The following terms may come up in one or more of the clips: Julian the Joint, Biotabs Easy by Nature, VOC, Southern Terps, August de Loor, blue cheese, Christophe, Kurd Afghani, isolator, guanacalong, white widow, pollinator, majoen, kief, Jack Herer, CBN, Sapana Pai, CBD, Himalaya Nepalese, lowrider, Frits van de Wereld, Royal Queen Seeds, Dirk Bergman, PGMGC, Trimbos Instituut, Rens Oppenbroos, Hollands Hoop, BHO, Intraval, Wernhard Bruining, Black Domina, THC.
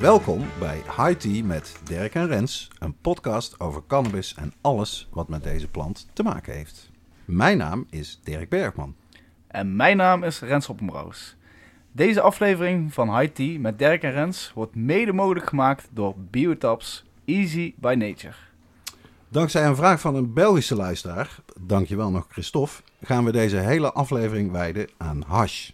Welkom bij High Tea met Dirk en Rens, een podcast over cannabis en alles wat met deze plant te maken heeft. Mijn naam is Dirk Bergman. En mijn naam is Rens Oppenbroos. Deze aflevering van High Tea met Dirk en Rens wordt mede mogelijk gemaakt door Biotabs Easy by Nature. Dankzij een vraag van een Belgische luisteraar, dankjewel nog Christophe, gaan we deze hele aflevering wijden aan hash.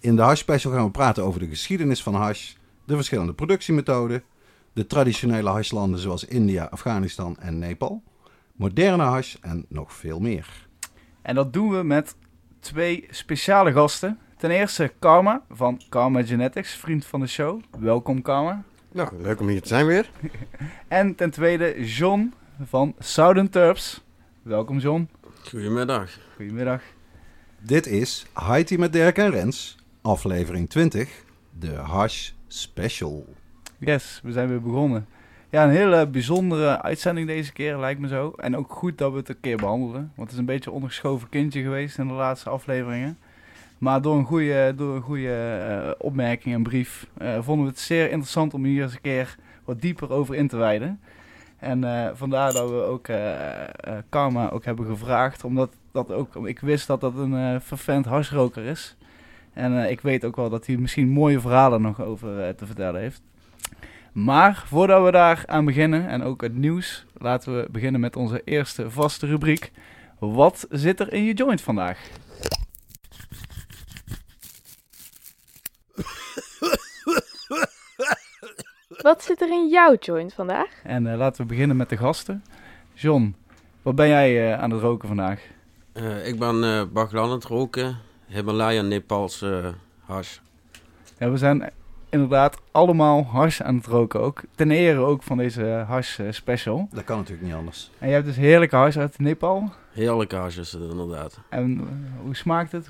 In de hash special gaan we praten over de geschiedenis van hash, de verschillende productiemethoden, de traditionele hashlanden zoals India, Afghanistan en Nepal, moderne hash en nog veel meer. En dat doen we met twee speciale gasten. Ten eerste Karma van Karma Genetics, vriend van de show. Welkom Karma. Nou, leuk om hier te zijn weer. En ten tweede John van Southern Terps. Welkom John. Goedemiddag. Goedemiddag. Dit is High Tea met Dirk en Rens, aflevering 20, de hash special. Yes, we zijn weer begonnen. Ja, een hele bijzondere uitzending deze keer, lijkt me zo. En ook goed dat we het een keer behandelen. Want het is een beetje een ondergeschoven kindje geweest in de laatste afleveringen. Maar door een goede opmerking en brief vonden we het zeer interessant om hier eens een keer wat dieper over in te wijden. En vandaar dat we ook Karma ook hebben gevraagd. Omdat ik wist dat een fervent hashroker is. En ik weet ook wel dat hij misschien mooie verhalen nog over te vertellen heeft. Maar voordat we daar aan beginnen en ook het nieuws, laten we beginnen met onze eerste vaste rubriek. Wat zit er in je joint vandaag? Wat zit er in jouw joint vandaag? En laten we beginnen met de gasten. John, wat ben jij aan het roken vandaag? Ik ben baglan aan het roken. Himalaya Nepalese hash. Ja, we zijn inderdaad allemaal hash aan het roken ook. Ten ere ook van deze hash special. Dat kan natuurlijk niet anders. En je hebt dus heerlijke hash uit Nepal. Heerlijke hash is het inderdaad. En hoe smaakt het?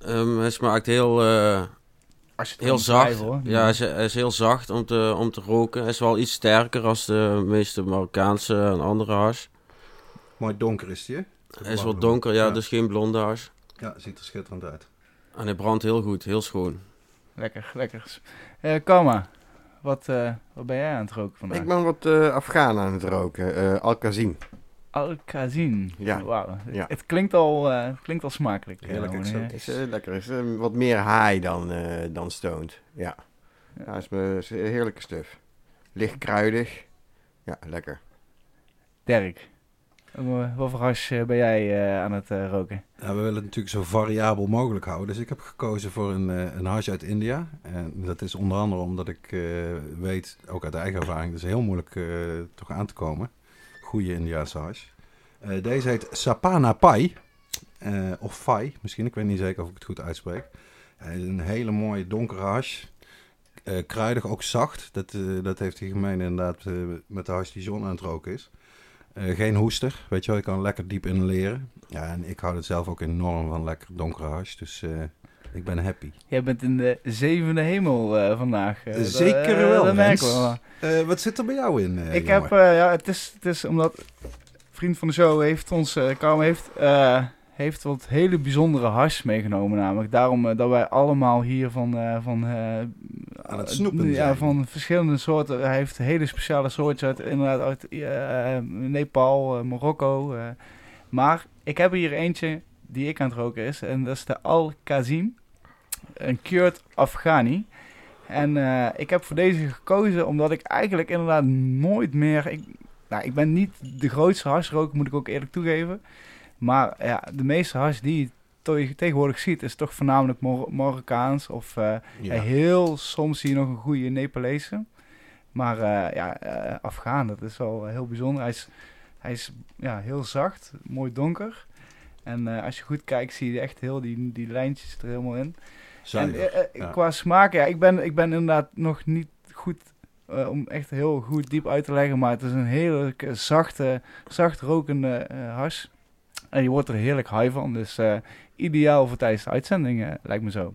Hij smaakt heel zacht. Ja, hij is heel zacht om te roken. Hij is wel iets sterker als de meeste Marokkaanse en andere hash. Mooi donker is die, hè? Hij is wat donker, ja, dus geen blonde hash. Ja, ziet er schitterend uit. En hij brandt heel goed, heel schoon. Lekker, lekker. Karma, wat ben jij aan het roken vandaag? Ik ben wat Afghaan aan het roken, Al-Kazin. Alkazin. Ja. Wow. Ja. Het klinkt al smakelijk. Heerlijk exotisch. Lekker. Het is wat meer high dan stoned. Ja. Ja, dat is een heerlijke stuf. Licht kruidig. Ja, lekker. Dirk. Wat voor hash ben jij aan het roken? Nou, we willen het natuurlijk zo variabel mogelijk houden. Dus ik heb gekozen voor een hash uit India. En dat is onder andere omdat ik weet, ook uit eigen ervaring, dat is heel moeilijk toch aan te komen. Goede Indiaanse hash. Deze heet Sapana Pai. Of Pai, misschien. Ik weet niet zeker of ik het goed uitspreek. Een hele mooie donkere hash. Kruidig, ook zacht. Dat heeft hij gemeen inderdaad met de hash die John aan het roken is. Geen hoester, weet je wel, je kan lekker diep inleren. Ja, en ik hou het zelf ook enorm van lekker donkere hash, dus ik ben happy. Jij bent in de zevende hemel vandaag. Zeker wel, dat merken we. Wat zit er bij jou in, ik jongen? Het is omdat vriend van de show heeft ons, Karma heeft wat hele bijzondere hash meegenomen namelijk. Daarom dat wij allemaal hier aan het snoepen zijn. Van verschillende soorten. Hij heeft hele speciale soorten uit Nepal, Marokko. Maar ik heb hier eentje die ik aan het roken is. En dat is de Al-Kazim. Een Kurd Afghani. En ik heb voor deze gekozen omdat ik eigenlijk inderdaad nooit meer... Ik ben niet de grootste hashroker, moet ik ook eerlijk toegeven. Maar ja, de meeste hash die je tegenwoordig ziet, is toch voornamelijk Marokkaans. Of heel soms zie je nog een goede Nepalese. Maar Afghaan, dat is wel heel bijzonder. Hij is heel zacht, mooi donker. En als je goed kijkt, zie je echt heel die lijntjes er helemaal in. Zuinig, en qua smaak, ik ben inderdaad nog niet goed om echt heel goed diep uit te leggen. Maar het is een heerlijke, zacht rokende hars. En je wordt er heerlijk high van. Dus ideaal voor tijdens de uitzendingen, lijkt me zo.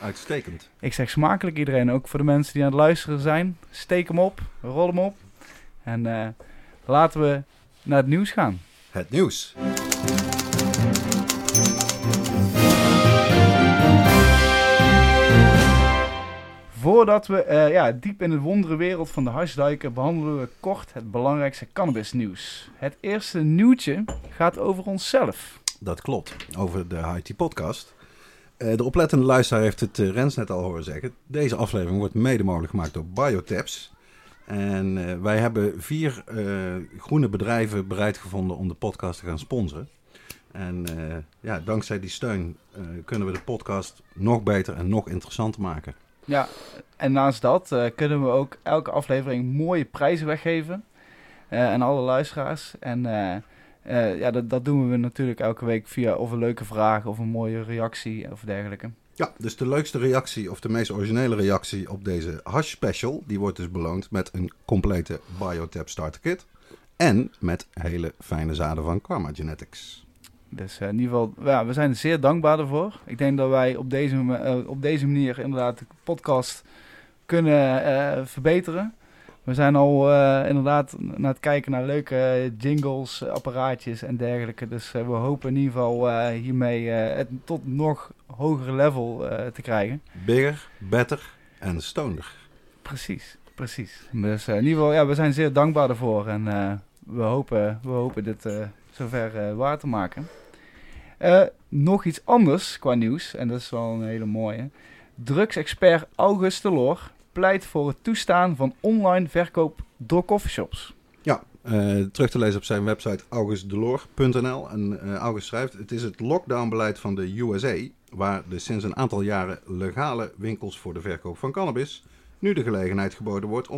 Uitstekend. Ik zeg smakelijk iedereen, ook voor de mensen die aan het luisteren zijn. Steek hem op, rol hem op. En laten we naar het nieuws gaan. Het nieuws. Voordat we diep in de wonderenwereld van de hash duiken, behandelen we kort het belangrijkste cannabisnieuws. Het eerste nieuwtje gaat over onszelf. Dat klopt, over de HIT-podcast. De oplettende luisteraar heeft het Rens net al horen zeggen. Deze aflevering wordt mede mogelijk gemaakt door Biotabs. En wij hebben 4 groene bedrijven bereid gevonden om de podcast te gaan sponsoren. En dankzij die steun kunnen we de podcast nog beter en nog interessanter maken. Ja, en naast dat kunnen we ook elke aflevering mooie prijzen weggeven aan alle luisteraars. En dat doen we natuurlijk elke week via of een leuke vraag of een mooie reactie of dergelijke. Ja, dus de leukste reactie of de meest originele reactie op deze hash special, die wordt dus beloond met een complete Biotab Starter Kit. En met hele fijne zaden van Karma Genetics. Dus in ieder geval, ja, we zijn er zeer dankbaar voor. Ik denk dat wij op deze manier inderdaad de podcast kunnen verbeteren. We zijn al inderdaad naar het kijken naar leuke jingles, apparaatjes en dergelijke. Dus we hopen in ieder geval hiermee het tot nog hogere level te krijgen. Bigger, better en stoner. Precies. Dus in ieder geval, ja, we zijn zeer dankbaar daarvoor. En we hopen dit zover waar te maken. Nog iets anders qua nieuws, en dat is wel een hele mooie. Drugsexpert August de Loor pleit voor het toestaan van online verkoop door coffeeshops. Ja, terug te lezen op zijn website augustdeloor.nl. En August schrijft, het is het lockdownbeleid van de USA, waar de sinds een aantal jaren legale winkels voor de verkoop van cannabis nu de gelegenheid geboden wordt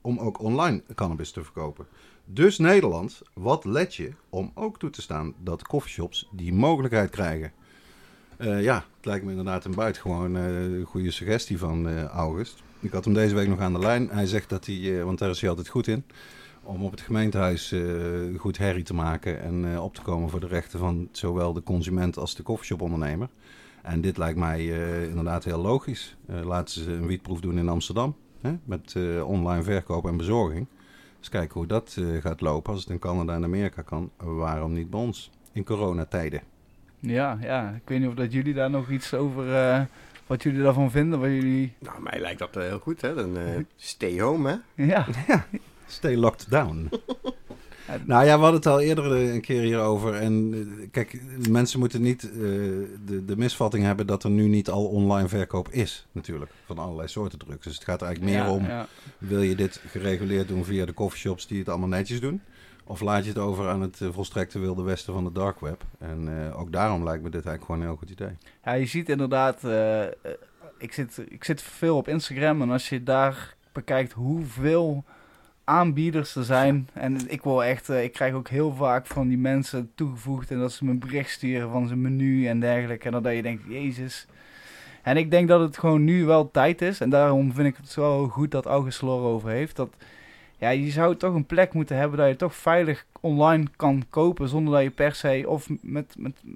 om ook online cannabis te verkopen. Dus Nederland, wat let je om ook toe te staan dat coffeeshops die mogelijkheid krijgen? Het lijkt me inderdaad een buitengewoon goede suggestie van August. Ik had hem deze week nog aan de lijn. Hij zegt dat hij, want daar is hij altijd goed in, om op het gemeentehuis goed herrie te maken en op te komen voor de rechten van zowel de consument als de coffeeshopondernemer. En dit lijkt mij inderdaad heel logisch. Laten ze een wietproef doen in Amsterdam, hè, met online verkoop en bezorging. Dus kijken hoe dat gaat lopen. Als het in Canada en Amerika kan, waarom niet bij ons? In coronatijden. Ja. Ik weet niet of dat jullie daar nog iets over, wat jullie daarvan vinden. Wat jullie... Nou, mij lijkt dat heel goed, hè. Dan stay home, hè. Ja. Stay locked down. Nou ja, we hadden het al eerder een keer hierover. En kijk, mensen moeten niet de misvatting hebben dat er nu niet al online verkoop is, natuurlijk. Van allerlei soorten drugs. Dus het gaat eigenlijk meer om, wil je dit gereguleerd doen via de coffeeshops die het allemaal netjes doen? Of laat je het over aan het volstrekte wilde westen van de dark web? En ook daarom lijkt me dit eigenlijk gewoon een heel goed idee. Ja, je ziet inderdaad, ik zit veel op Instagram en als je daar bekijkt hoeveel aanbieders te zijn. En ik krijg ook heel vaak van die mensen toegevoegd en dat ze me een bericht sturen van zijn menu en dergelijke. En dat je denkt, Jezus. En ik denk dat het gewoon nu wel tijd is. En daarom vind ik het zo goed dat August Loor over heeft. Dat, ja, je zou toch een plek moeten hebben dat je toch veilig online kan kopen zonder dat je per se of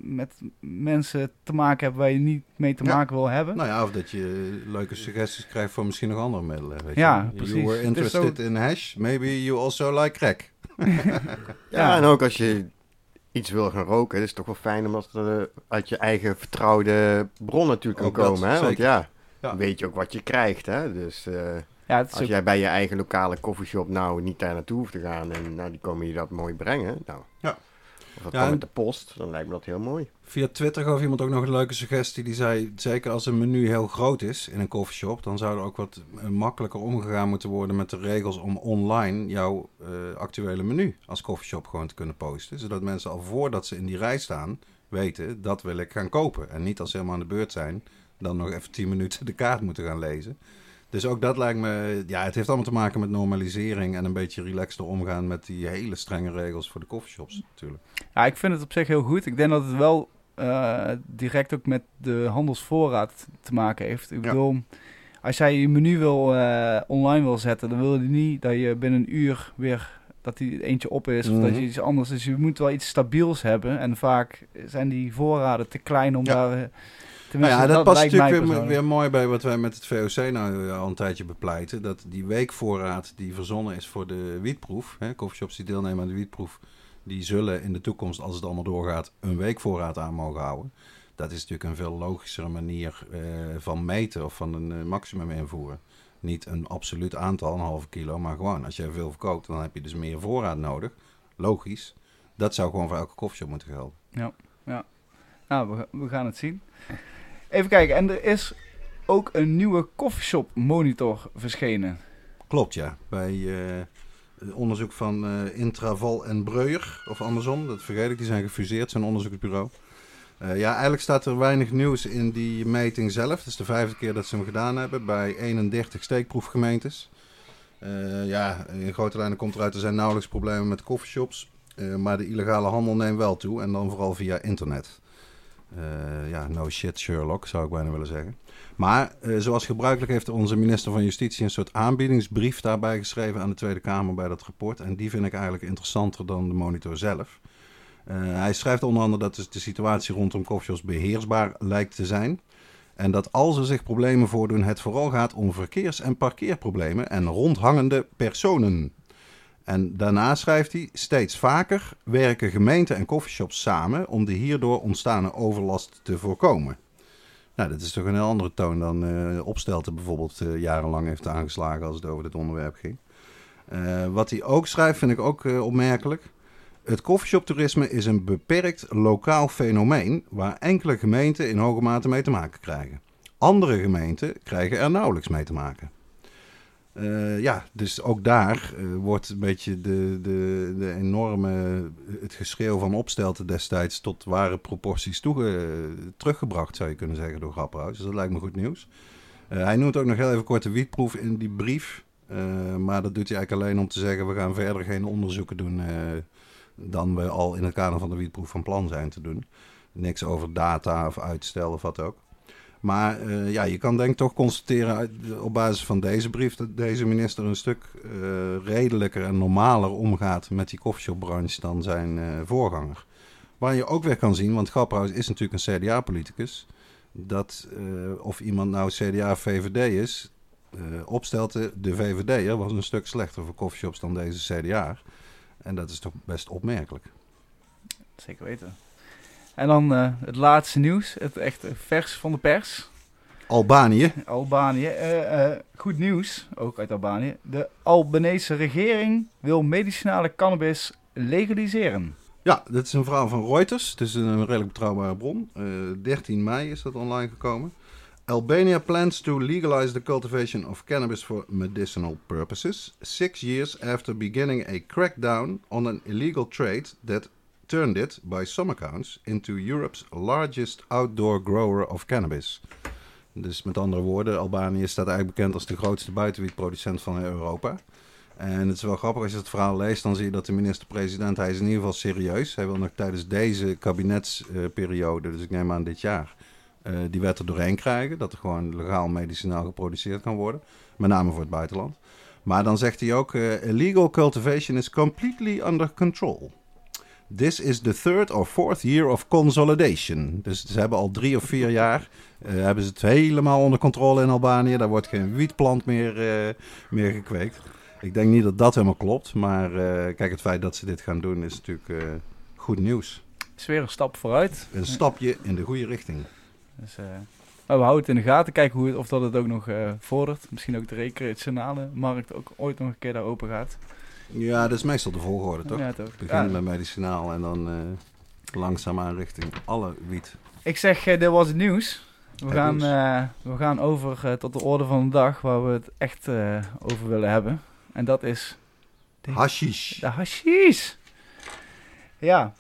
met mensen te maken hebt waar je niet mee te maken wil hebben. Nou ja, of dat je leuke suggesties krijgt voor misschien nog andere middelen. Weet je. Precies. You were interested in hash, maybe you also like crack. ja, en ook als je iets wil gaan roken, het is toch wel fijn omdat het uit je eigen vertrouwde bron natuurlijk kan komen. Hè? Want ja, weet je ook wat je krijgt, hè? Dus... als jij bij je eigen lokale coffeeshop nou niet daar naartoe hoeft te gaan en nou, die komen je dat mooi brengen. Nou, ja. Of dat kan met de post, dan lijkt me dat heel mooi. Via Twitter gaf iemand ook nog een leuke suggestie. Die zei, zeker als een menu heel groot is in een coffeeshop, dan zou er ook wat makkelijker omgegaan moeten worden met de regels om online jouw actuele menu als coffeeshop gewoon te kunnen posten. Zodat mensen al voordat ze in die rij staan weten, dat wil ik gaan kopen. En niet als ze helemaal aan de beurt zijn, dan nog even 10 minuten de kaart moeten gaan lezen. Dus ook dat lijkt me, ja, het heeft allemaal te maken met normalisering en een beetje relaxter omgaan met die hele strenge regels voor de coffeeshops natuurlijk. Ja, ik vind het op zich heel goed. Ik denk dat het wel direct ook met de handelsvoorraad te maken heeft. Ik bedoel, Als jij je menu wil online wil zetten, dan wil je niet dat je binnen een uur weer dat die eentje op is of dat je iets anders. Dus je moet wel iets stabiels hebben. En vaak zijn die voorraden te klein om daar. Dat past natuurlijk weer mooi bij wat wij met het VOC nou al een tijdje bepleiten. Dat die weekvoorraad die verzonnen is voor de wietproef, coffeeshops die deelnemen aan de wietproef, die zullen in de toekomst, als het allemaal doorgaat, een weekvoorraad aan mogen houden. Dat is natuurlijk een veel logischere manier van meten of van een maximum invoeren. Niet een absoluut aantal, een halve kilo, maar gewoon als je veel verkoopt, dan heb je dus meer voorraad nodig. Logisch. Dat zou gewoon voor elke coffeeshop moeten gelden. Ja. Nou, we gaan het zien. Even kijken, en er is ook een nieuwe coffeeshop monitor verschenen. Klopt, ja. Bij onderzoek van Intraval en Breuer, of andersom, dat vergeet ik, die zijn gefuseerd, zijn onderzoeksbureau. Eigenlijk staat er weinig nieuws in die meting zelf. Het is de 5e keer dat ze hem gedaan hebben bij 31 steekproefgemeentes. In grote lijnen komt eruit, er zijn nauwelijks problemen met coffeeshops. Maar de illegale handel neemt wel toe en dan vooral via internet. No shit Sherlock, zou ik bijna willen zeggen. Maar zoals gebruikelijk heeft onze minister van Justitie een soort aanbiedingsbrief daarbij geschreven aan de Tweede Kamer bij dat rapport. En die vind ik eigenlijk interessanter dan de monitor zelf. Hij schrijft onder andere dat dus de situatie rondom coffeeshops beheersbaar lijkt te zijn. En dat als er zich problemen voordoen, het vooral gaat om verkeers- en parkeerproblemen en rondhangende personen. En daarna schrijft hij, steeds vaker werken gemeenten en coffeeshops samen om de hierdoor ontstane overlast te voorkomen. Nou, dat is toch een heel andere toon dan Opstelten bijvoorbeeld jarenlang heeft aangeslagen als het over dit onderwerp ging. Wat hij ook schrijft vind ik ook opmerkelijk. Het coffeeshoptoerisme is een beperkt lokaal fenomeen waar enkele gemeenten in hoge mate mee te maken krijgen. Andere gemeenten krijgen er nauwelijks mee te maken. Dus ook daar wordt een beetje de enorme, het geschreeuw van Opstelten destijds tot ware proporties teruggebracht, zou je kunnen zeggen, door Grapperhaus. Dus dat lijkt me goed nieuws. Hij noemt ook nog heel even kort de wietproef in die brief. Maar dat doet hij eigenlijk alleen om te zeggen, we gaan verder geen onderzoeken doen dan we al in het kader van de wietproef van plan zijn te doen. Niks over data of uitstel of wat ook. Maar je kan denk ik toch constateren op basis van deze brief dat deze minister een stuk redelijker en normaler omgaat met die coffeeshopbranche dan zijn voorganger. Waar je ook weer kan zien, want Grapperhaus is natuurlijk een CDA-politicus, dat of iemand nou CDA of VVD is, Opstelten, de VVD'er, was een stuk slechter voor coffeeshops dan deze CDA'er. En dat is toch best opmerkelijk. Zeker weten. En dan het laatste nieuws, het echt vers van de pers. Albanië. Goed nieuws, ook uit Albanië. De Albanese regering wil medicinale cannabis legaliseren. Ja, dit is een verhaal van Reuters. Het is een redelijk betrouwbare bron. 13 mei is dat online gekomen. Albania plans to legalize the cultivation of cannabis for medicinal purposes 6 years after beginning a crackdown on an illegal trade that turned it, by some accounts, into Europe's largest outdoor grower of cannabis. Dus met andere woorden, Albanië staat eigenlijk bekend als de grootste buitenwietproducent van Europa. En het is wel grappig, als je het verhaal leest, dan zie je dat de minister-president, hij is in ieder geval serieus. Hij wil nog tijdens deze kabinetsperiode, dus ik neem aan dit jaar, die wet er doorheen krijgen, dat er gewoon legaal medicinaal geproduceerd kan worden. Met name voor het buitenland. Maar dan zegt hij ook, illegal cultivation is completely under control. This is the 3rd or 4th year of consolidation. Dus ze hebben al 3 of 4 jaar hebben ze het helemaal onder controle in Albanië. Daar wordt geen wietplant meer gekweekt. Ik denk niet dat dat helemaal klopt. Maar kijk, het feit dat ze dit gaan doen is natuurlijk goed nieuws. Het is weer een stap vooruit. Een stapje in de goede richting. Dus, we houden het in de gaten. Kijken of dat het ook nog vordert. Misschien ook de recreationele markt ook ooit nog een keer daar open gaat. Ja, dat is meestal de volgorde, toch? Ja, toch. Beginnen met medicinaal en dan langzaamaan richting alle wiet. Ik zeg, dit was het nieuws. We gaan over tot de orde van de dag waar we het echt over willen hebben. En dat is... Hashish. De hashish. Ja.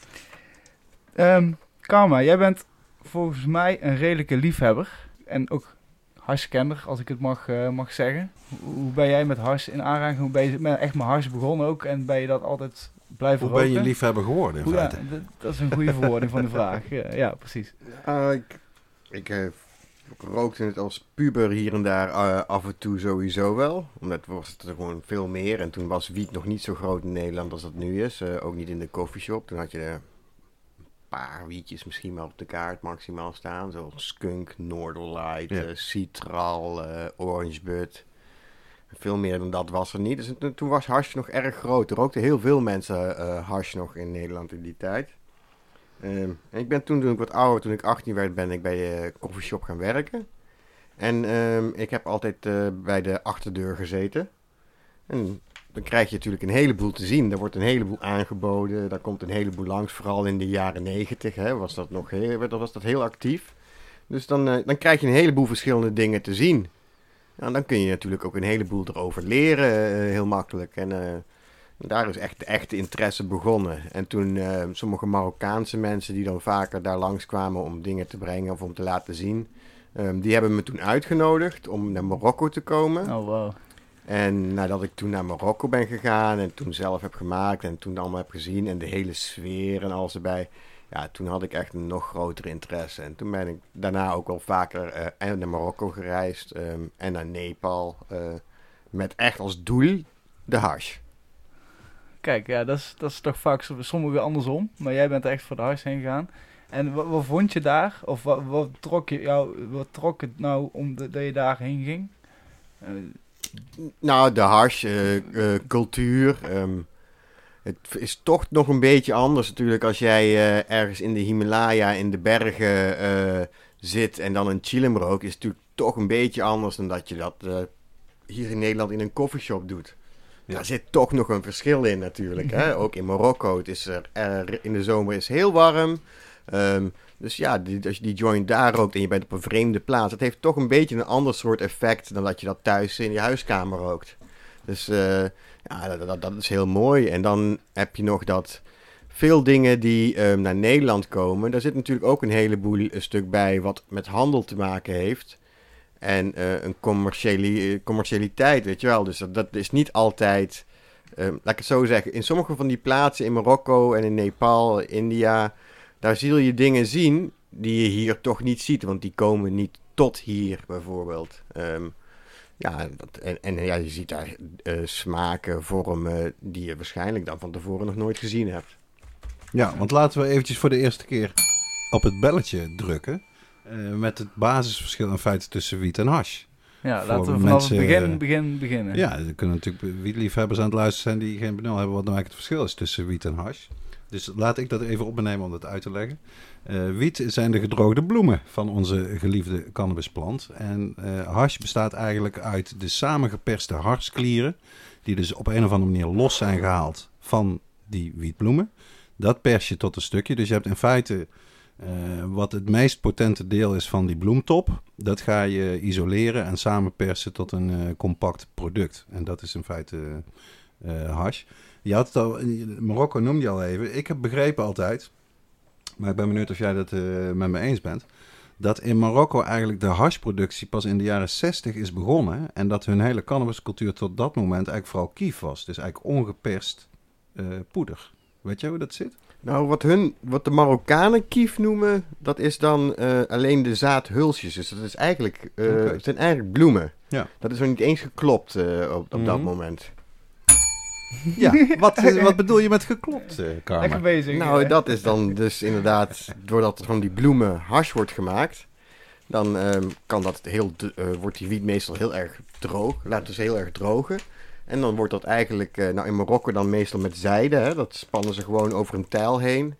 Karma, jij bent volgens mij een redelijke liefhebber. En ook hashkender, als ik het mag zeggen. Hoe ben jij met hash in aanraking? Hoe ben je echt met hash begonnen ook? En ben je dat altijd blijven roken? Hoe ben je liefhebber geworden? Ja, dat is een goede verwoording van de vraag. Ja, precies. Ik rookten het als puber hier en daar af en toe sowieso wel. Omdat was het er gewoon veel meer. En toen was wiet nog niet zo groot in Nederland als dat nu is. Ook niet in de coffeeshop. Toen had je een paar wietjes misschien wel op de kaart maximaal staan. Zoals skunk, Noorderlight, ja. Citral, orangebud. Veel meer dan dat was er niet. Dus toen was hash nog erg groot. Er rookten heel veel mensen hash nog in Nederland in die tijd. En ik ben toen ik wat ouder, toen ik 18 werd, ben ik bij de coffeeshop gaan werken. En ik heb altijd bij de achterdeur gezeten. En dan krijg je natuurlijk een heleboel te zien. Er wordt een heleboel aangeboden. Daar komt een heleboel langs. Vooral in de jaren 90 was dat heel actief. Dus dan krijg je een heleboel verschillende dingen te zien. Nou, dan kun je natuurlijk ook een heleboel erover leren, heel makkelijk. En daar is echt de echte interesse begonnen. En toen sommige Marokkaanse mensen die dan vaker daar langskwamen om dingen te brengen of om te laten zien, die hebben me toen uitgenodigd om naar Marokko te komen. Oh, wow. En nadat ik toen naar Marokko ben gegaan en toen zelf heb gemaakt en toen allemaal heb gezien en de hele sfeer en alles erbij, ja, toen had ik echt een nog grotere interesse. En toen ben ik daarna ook wel vaker naar Marokko gereisd en naar Nepal. Met echt als doel de hash. Kijk, ja, dat is toch vaak sommigen weer andersom. Maar jij bent echt voor de hash heen gegaan. En wat vond je daar? Of wat trok het nou omdat je daarheen ging? Nou, de hash, cultuur... Het is toch nog een beetje anders natuurlijk als jij ergens in de Himalaya, in de bergen zit en dan een chillum rookt. Is het natuurlijk toch een beetje anders dan dat je dat hier in Nederland in een coffeeshop doet. Ja. Daar zit toch nog een verschil in natuurlijk. Hè? Ook in Marokko, het is in de zomer is heel warm. Dus ja, als je die joint daar rookt en je bent op een vreemde plaats, dat heeft toch een beetje een ander soort effect dan dat je dat thuis in je huiskamer rookt. Dus dat is heel mooi. En dan heb je nog dat veel dingen die naar Nederland komen, daar zit natuurlijk ook een heleboel een stuk bij wat met handel te maken heeft. En een commercialiteit, weet je wel. Dus dat is niet altijd, laat ik het zo zeggen, in sommige van die plaatsen in Marokko en in Nepal, India, daar zul je dingen zien die je hier toch niet ziet. Want die komen niet tot hier bijvoorbeeld. Ja, je ziet daar smaken, vormen die je waarschijnlijk dan van tevoren nog nooit gezien hebt. Ja, want laten we eventjes voor de eerste keer op het belletje drukken. Met het basisverschil in feite tussen wiet en hash. Ja, voor laten we vanaf het begin beginnen. Ja, er kunnen natuurlijk wietliefhebbers aan het luisteren zijn die geen benul hebben wat nou eigenlijk het verschil is tussen wiet en hash. Dus laat ik dat even op me nemen om dat uit te leggen. Wiet zijn de gedroogde bloemen van onze geliefde cannabisplant. En hash bestaat eigenlijk uit de samengeperste harsklieren, die dus op een of andere manier los zijn gehaald van die wietbloemen. Dat pers je tot een stukje. Dus je hebt in feite wat het meest potente deel is van die bloemtop. Dat ga je isoleren en samenpersen tot een compact product. En dat is in feite hash. Je had het al, Marokko noemde je al even. Ik heb begrepen altijd, maar ik ben benieuwd of jij dat met me eens bent, dat in Marokko eigenlijk de hashproductie pas in de jaren 60 is begonnen en dat hun hele cannabiscultuur tot dat moment eigenlijk vooral kief was. Dus eigenlijk ongeperst poeder. Weet jij hoe dat zit? Nou, wat de Marokkanen kief noemen, dat is dan alleen de zaadhulsjes. Dus dat is eigenlijk, het zijn eigenlijk bloemen. Ja. Dat is nog niet eens geklopt op dat moment. Ja, wat bedoel je met geklopt, Karma? Lekker bezig. Nou, dat is dan dus inderdaad, doordat er van die bloemen hash wordt gemaakt, dan wordt die wiet meestal heel erg droog, laat dus heel erg drogen. En dan wordt dat eigenlijk, in Marokko dan meestal met zijde, hè, dat spannen ze gewoon over een tijl heen.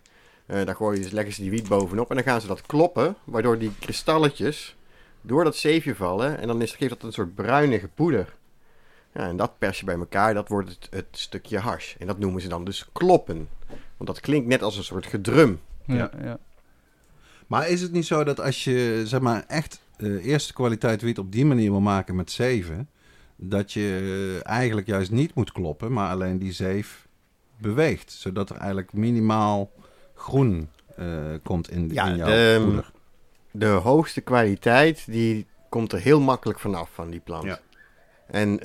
Daar leggen ze die wiet bovenop en dan gaan ze dat kloppen, waardoor die kristalletjes door dat zeefje vallen en dan geeft dat een soort bruinige poeder. Ja, en dat pers je bij elkaar, dat wordt het stukje hash. En dat noemen ze dan dus kloppen. Want dat klinkt net als een soort gedrum. Ja. Maar is het niet zo dat als je, zeg maar, echt eerste kwaliteit wiet op die manier wil maken met zeven, dat je eigenlijk juist niet moet kloppen, maar alleen die zeef beweegt. Zodat er eigenlijk minimaal groen komt in jouw poeder. De hoogste kwaliteit, die komt er heel makkelijk vanaf van die plant. Ja. En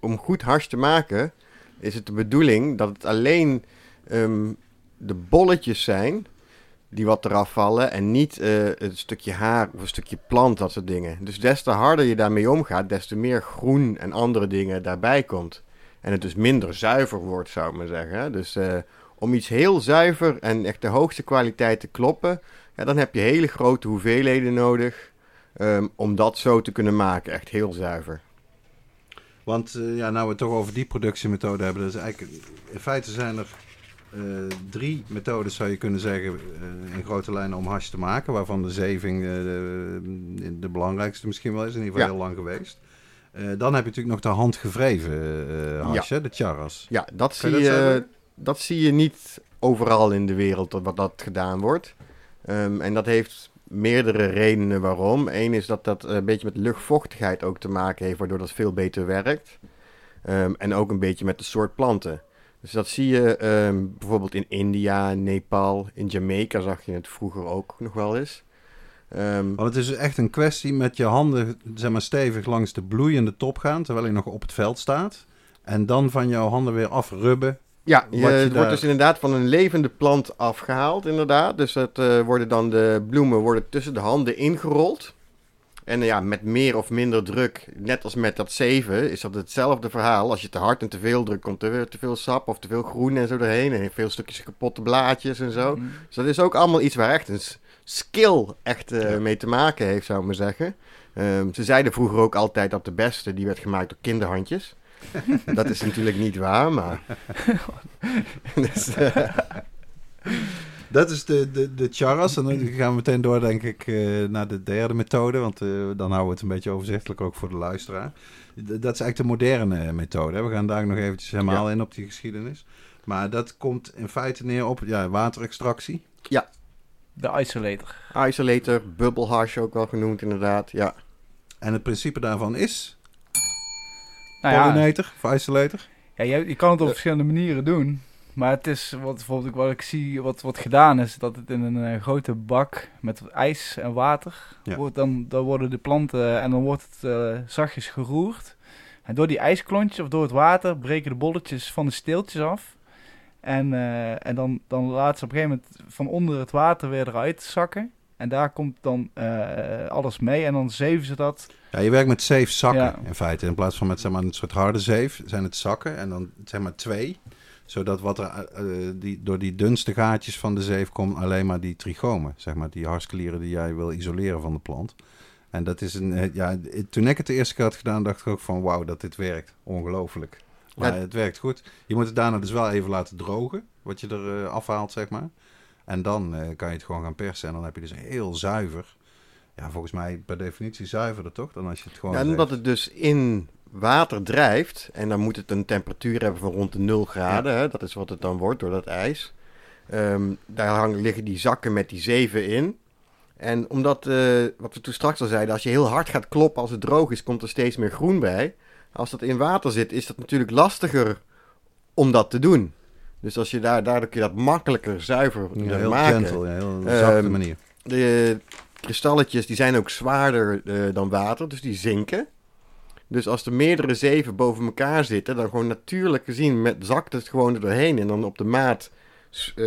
om goed hash te maken is het de bedoeling dat het alleen de bolletjes zijn die wat eraf vallen en niet het stukje haar of een stukje plant, dat soort dingen. Dus des te harder je daarmee omgaat, des te meer groen en andere dingen daarbij komt. En het dus minder zuiver wordt, zou ik maar zeggen. Dus om iets heel zuiver en echt de hoogste kwaliteit te kloppen, ja, dan heb je hele grote hoeveelheden nodig om dat zo te kunnen maken, echt heel zuiver. Want ja, nou we het toch over die productiemethode hebben, dus eigenlijk in feite zijn er drie methodes, zou je kunnen zeggen, in grote lijnen om hash te maken, waarvan de zeving de belangrijkste misschien wel is, in ieder geval heel lang geweest. Dan heb je natuurlijk nog de handgevreven hash, ja. Hè? De charras. Ja, dat zie je niet overal in de wereld wat dat gedaan wordt. En dat heeft meerdere redenen waarom. Eén is dat dat een beetje met luchtvochtigheid ook te maken heeft, waardoor dat veel beter werkt. En ook een beetje met de soort planten. Dus dat zie je bijvoorbeeld in India, Nepal, in Jamaica zag je het vroeger ook nog wel eens. Want het is echt een kwestie met je handen, zeg maar, stevig langs de bloeiende top gaan, terwijl je nog op het veld staat. En dan van jouw handen weer afrubben. Ja, wordt dus inderdaad van een levende plant afgehaald, inderdaad. Dus het, worden dan de bloemen tussen de handen ingerold. En ja, met meer of minder druk, net als met dat zeven, is dat hetzelfde verhaal. Als je te hard en te veel drukt, komt er te veel sap of te veel groen en zo doorheen. En veel stukjes kapotte blaadjes en zo. Mm. Dus dat is ook allemaal iets waar echt een skill mee te maken heeft, zou ik maar zeggen. Ze zeiden vroeger ook altijd dat de beste, die werd gemaakt door kinderhandjes. Dat is natuurlijk niet waar, maar... dus, dat is de charras. En dan gaan we meteen door, denk ik, naar de derde methode. Want dan houden we het een beetje overzichtelijk ook voor de luisteraar. Dat is eigenlijk de moderne methode. Hè? We gaan daar nog eventjes helemaal in op die geschiedenis. Maar dat komt in feite neer op waterextractie. Ja. De isolator. Isolator, bubbelhash ook wel genoemd inderdaad, ja. En het principe daarvan is? Pollinator of isolator? Ja, je kan het op verschillende manieren doen. Maar het is wat ik zie, wat gedaan is, dat het in een grote bak met ijs en water wordt. Dan worden de planten en dan wordt het zachtjes geroerd. En door die ijsklontjes of door het water breken de bolletjes van de steeltjes af. En dan laat ze op een gegeven moment van onder het water weer eruit zakken. En daar komt dan alles mee en dan zeven ze dat. Ja, je werkt met zeef zakken in feite. In plaats van met een soort harde zeef zijn het zakken en dan twee. Zodat wat er door die dunste gaatjes van de zeef komt alleen maar die trichomen. Zeg maar die harsklieren die jij wil isoleren van de plant. En dat is toen ik het de eerste keer had gedaan dacht ik ook van wauw dat dit werkt. Ongelooflijk. Maar het werkt goed. Je moet het daarna dus wel even laten drogen. Wat je er afhaalt zeg maar. En dan kan je het gewoon gaan persen. En dan heb je dus heel zuiver. Ja, volgens mij per definitie zuiverder toch? Dan als je het gewoon. Ja, omdat het dus in water drijft. En dan moet het een temperatuur hebben van rond de 0 graden. Ja. Hè? Dat is wat het dan wordt door dat ijs. Daar liggen die zakken met die zeven in. En omdat, wat we toen straks al zeiden, als je heel hard gaat kloppen als het droog is, komt er steeds meer groen bij. Als dat in water zit, is dat natuurlijk lastiger om dat te doen. Dus als je daardoor kun je dat makkelijker zuiver heel maken. Gentle, heel zachte manier. De kristalletjes die zijn ook zwaarder dan water, dus die zinken. Dus als er meerdere zeven boven elkaar zitten, dan gewoon natuurlijk gezien zakt het gewoon er doorheen. En dan op de maat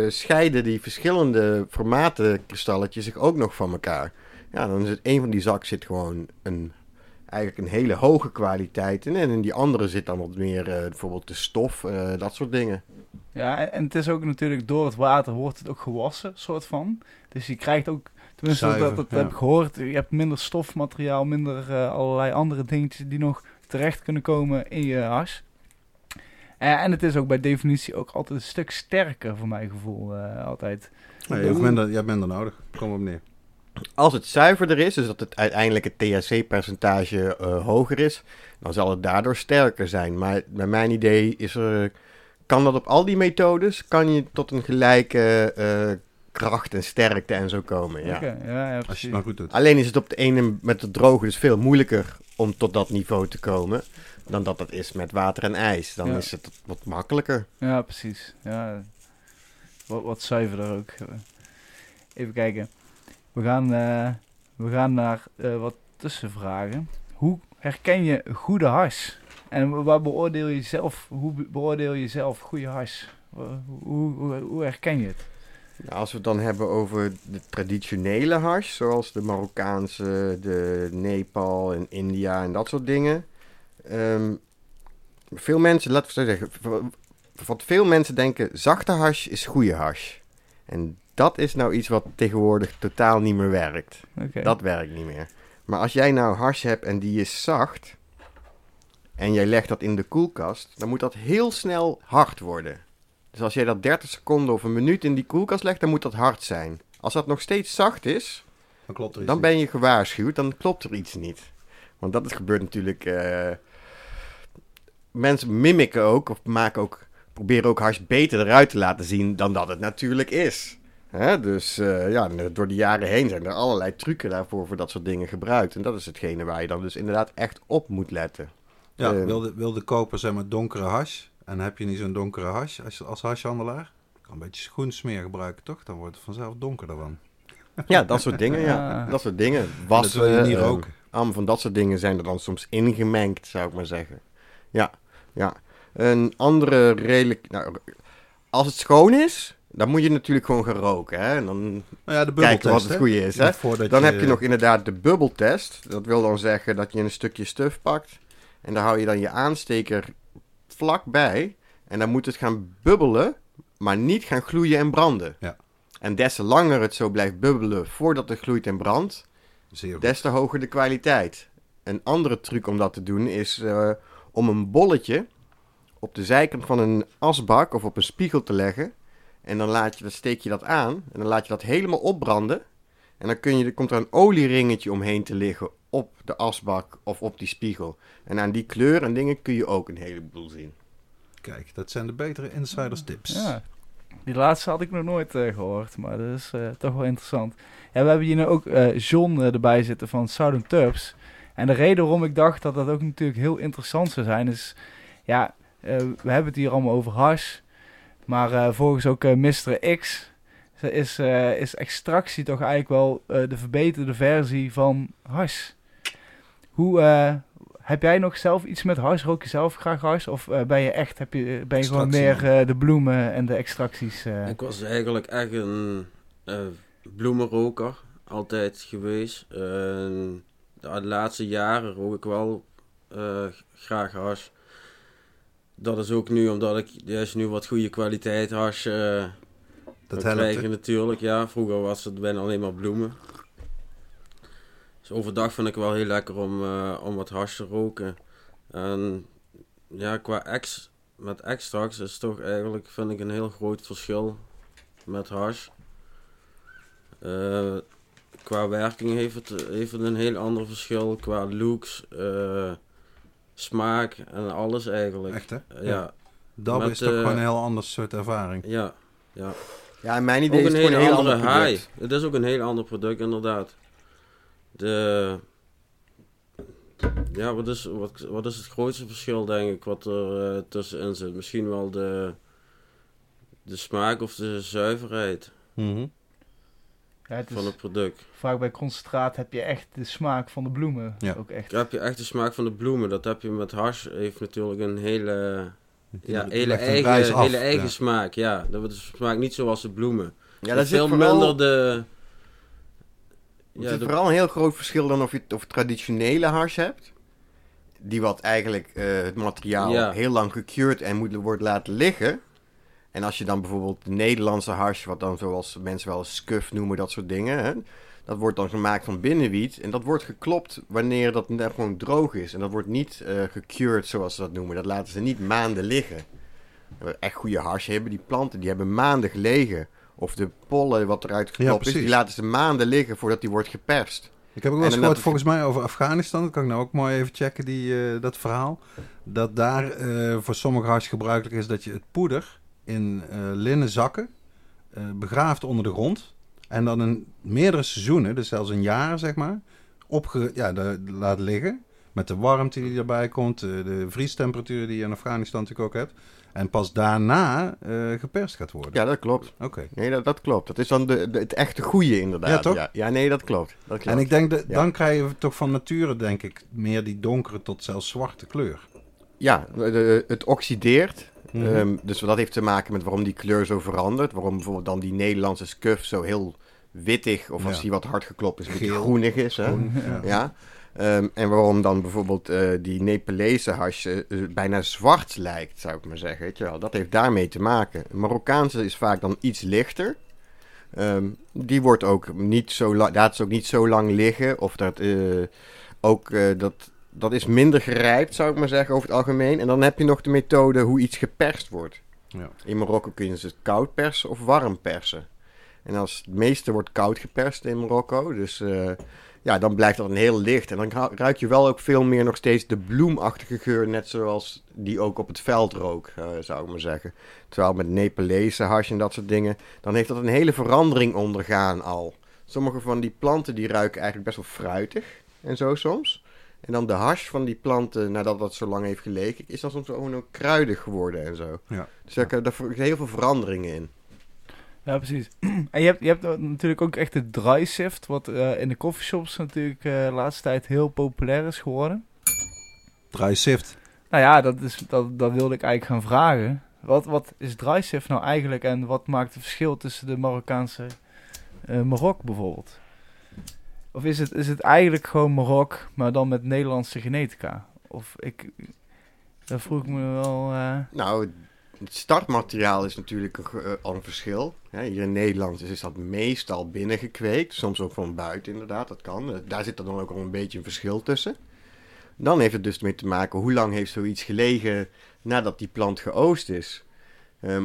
scheiden die verschillende formaten kristalletjes zich ook nog van elkaar. Ja, dan is het een van die zak zit gewoon eigenlijk een hele hoge kwaliteit in. En in die andere zit dan wat meer bijvoorbeeld de stof, dat soort dingen. Ja, en het is ook natuurlijk door het water wordt het ook gewassen, soort van. Dus je krijgt ook, tenminste dat heb ik gehoord, je hebt minder stofmateriaal, minder allerlei andere dingetjes die nog terecht kunnen komen in je hash. En het is ook bij definitie ook altijd een stuk sterker, voor mijn gevoel, altijd. Nee, je hebt minder nodig, kom op neer. Als het zuiverder is, dus dat het uiteindelijk het THC-percentage hoger is, dan zal het daardoor sterker zijn. Maar bij mijn idee kan dat op al die methodes, kan je tot een gelijke kracht en sterkte en zo komen. Ja. Okay, ja, als je het maar goed doet. Alleen is het op de ene met het droge dus veel moeilijker om tot dat niveau te komen dan dat het is met water en ijs. Dan is het wat makkelijker. Ja, precies. Ja. Wat zuiverder ook. Even kijken. We gaan naar wat tussenvragen. Hoe herken je goede hash? En hoe beoordeel je zelf goede hash? Hoe herken je het? Nou, als we het dan hebben over de traditionele hash, zoals de Marokkaanse, de Nepal en India en dat soort dingen. Veel mensen, laten we zo zeggen, wat veel mensen denken, zachte hash is goede hash. En dat is nou iets wat tegenwoordig totaal niet meer werkt. Okay. Dat werkt niet meer. Maar als jij nou hash hebt en die is zacht en jij legt dat in de koelkast, dan moet dat heel snel hard worden. Dus als jij dat 30 seconden of een minuut in die koelkast legt, dan moet dat hard zijn. Als dat nog steeds zacht is, dan klopt er iets niet. Ben je gewaarschuwd, dan klopt er iets niet. Want dat gebeurt natuurlijk... mensen mimiken ook, of maken ook... proberen ook hash beter eruit te laten zien dan dat het natuurlijk is. Hè? Dus ja, door de jaren heen zijn er allerlei trucken daarvoor voor dat soort dingen gebruikt. En dat is hetgene waar je dan dus inderdaad echt op moet letten. Ja, wil de koper zeg maar donkere hash... En heb je niet zo'n donkere hash als hashhandelaar? Kan een beetje schoensmeer gebruiken, toch? Dan wordt het vanzelf donkerder van. Ja, dat soort dingen, ja. Dat soort dingen. Was, dat wil je niet roken. Van dat soort dingen zijn er dan soms ingemengd, zou ik maar zeggen. Ja, ja. Een andere redelijk... Nou, als het schoon is, dan moet je natuurlijk gewoon gaan roken, hè. En dan de kijken wat het goede is, hè. Dan heb je nog inderdaad de bubbeltest. Dat wil dan zeggen dat je een stukje stuf pakt. En daar hou je dan je aansteker... vlakbij en dan moet het gaan bubbelen, maar niet gaan gloeien en branden. Ja. En des te langer het zo blijft bubbelen voordat het gloeit en brandt, des te hoger de kwaliteit. Een andere truc om dat te doen is om een bolletje op de zijkant van een asbak of op een spiegel te leggen en dan steek je dat aan en dan laat je dat helemaal opbranden en dan komt er een olieringetje omheen te liggen op de asbak of op die spiegel. En aan die kleur en dingen kun je ook een heleboel zien. Kijk, dat zijn de betere insiders tips. Ja. Die laatste had ik nog nooit gehoord, maar dat is toch wel interessant. Ja, we hebben hier nu ook John erbij zitten van Southern Terps. En de reden waarom ik dacht dat dat ook natuurlijk heel interessant zou zijn, is... Ja, we hebben het hier allemaal over hash, maar volgens ook Mr. X... Is extractie toch eigenlijk wel de verbeterde versie van hash? Hoe heb jij nog zelf iets met hash? Rook je zelf graag hash? Of ben je gewoon meer de bloemen en de extracties? Ik was eigenlijk echt een bloemenroker altijd geweest. De laatste jaren rook ik wel graag hash. Dat is ook nu omdat ik juist nu wat goede kwaliteit hash. Dat krijg je natuurlijk, ja. Vroeger was het bijna alleen maar bloemen. Dus overdag vond ik wel heel lekker om wat hash te roken. En ja, met extracts is toch eigenlijk, vind ik, een heel groot verschil met hash. Qua werking heeft het een heel ander verschil. Qua looks, smaak en alles eigenlijk. Echt, hè? Ja. Dat is toch gewoon een heel ander soort ervaring. Ja. Ja, in mijn idee is het een heel ander product. Het is ook een heel ander product, inderdaad. Ja, wat is het grootste verschil, denk ik, wat er tussenin zit? Misschien wel de smaak of de zuiverheid van het product. Vaak bij concentraat heb je echt de smaak van de bloemen. Ja. Ook echt. Heb je echt de smaak van de bloemen. Dat heb je met hash, heeft natuurlijk een hele... Ja, hele eigen smaak, ja. Dat smaakt niet zoals de bloemen. Ja, dat is veel minder de... Ja, er zit vooral een heel groot verschil dan of je traditionele hash hebt. Die wat eigenlijk het materiaal heel lang gecured en wordt laten liggen. En als je dan bijvoorbeeld de Nederlandse hash, wat dan zoals mensen wel eens scuff noemen, dat soort dingen. Hè, dat wordt dan gemaakt van binnenwiet. En dat wordt geklopt wanneer dat gewoon droog is. En dat wordt niet gecured, zoals ze dat noemen. Dat laten ze niet maanden liggen. Echt goede hash hebben. Die planten, die hebben maanden gelegen. Of de pollen wat eruit geklopt is, die laten ze maanden liggen voordat die wordt geperst. Ik heb ook wel eens gehoord, volgens mij, over Afghanistan. Dat kan ik nou ook mooi even checken, dat verhaal. Dat daar voor sommige hash gebruikelijk is dat je het poeder in linnen zakken begraaft onder de grond. En dan in meerdere seizoenen, dus zelfs een jaar zeg maar, laat liggen. Met de warmte die erbij komt, de vriestemperatuur die je in Afghanistan natuurlijk ook hebt. En pas daarna geperst gaat worden. Ja, dat klopt. Oké. Nee, dat klopt. Dat is dan het echte goede inderdaad. Ja, toch? Ja, nee, dat klopt. En ik denk, dan krijg je toch van nature, denk ik, meer die donkere tot zelfs zwarte kleur. Ja, het oxideert. Mm-hmm. Dus dat heeft te maken met waarom die kleur zo verandert. Waarom bijvoorbeeld dan die Nederlandse scuf zo heel wittig, of als die wat hard geklopt is, een beetje groenig is. Hè? Groen, ja. En waarom dan bijvoorbeeld die Nepalese hash bijna zwart lijkt, zou ik maar zeggen. Weet je wel? Dat heeft daarmee te maken. Marokkaanse is vaak dan iets lichter. Die wordt ook niet zo lang, laat ze ook niet zo lang liggen. Of dat ook dat is minder gerijpt, zou ik maar zeggen, over het algemeen. En dan heb je nog de methode hoe iets geperst wordt. Ja. In Marokko kun je ze koud persen of warm persen. En als het meeste wordt koud geperst in Marokko, dus dan blijft dat een heel licht. En dan ruik je wel ook veel meer nog steeds de bloemachtige geur, net zoals die ook op het veld rook, zou ik maar zeggen. Terwijl met Nepalese hash en dat soort dingen, dan heeft dat een hele verandering ondergaan al. Sommige van die planten die ruiken eigenlijk best wel fruitig en zo soms. En dan de hash van die planten, nadat dat zo lang heeft gelegen, is dan soms ook kruidig geworden en zo. Ja. Dus daar zitten heel veel veranderingen in. Ja, precies. En je hebt natuurlijk ook echt de dry sift, wat in de coffeeshops natuurlijk de laatste tijd heel populair is geworden. Dry sift? Nou ja, dat wilde ik eigenlijk gaan vragen. Wat is dry sift nou eigenlijk en wat maakt het verschil tussen de Marokkaanse Marok bijvoorbeeld? Of is het eigenlijk gewoon Marok, maar dan met Nederlandse genetica? Of daar vroeg ik me wel... Nou, het startmateriaal is natuurlijk al een verschil. Ja, hier in Nederland is dat meestal binnen gekweekt. Soms ook van buiten inderdaad, dat kan. Daar zit dan ook al een beetje een verschil tussen. Dan heeft het dus mee te maken hoe lang heeft zoiets gelegen nadat die plant geoost is.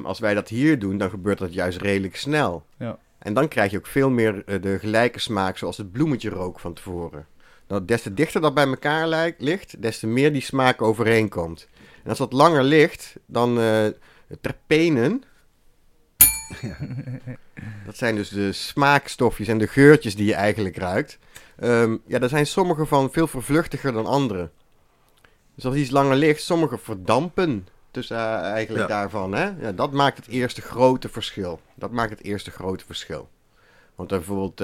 Als wij dat hier doen, dan gebeurt dat juist redelijk snel. Ja. En dan krijg je ook veel meer de gelijke smaak zoals het bloemetje rook van tevoren. Nou, des te dichter dat bij elkaar ligt, des te meer die smaak overeenkomt. En als dat langer ligt, dan terpenen. Ja. Dat zijn dus de smaakstofjes en de geurtjes die je eigenlijk ruikt. Daar zijn sommige van veel vervluchtiger dan andere. Dus als iets langer ligt, sommige verdampen. Dus daarvan. Hè? Ja, dat maakt het eerste grote verschil. Want bijvoorbeeld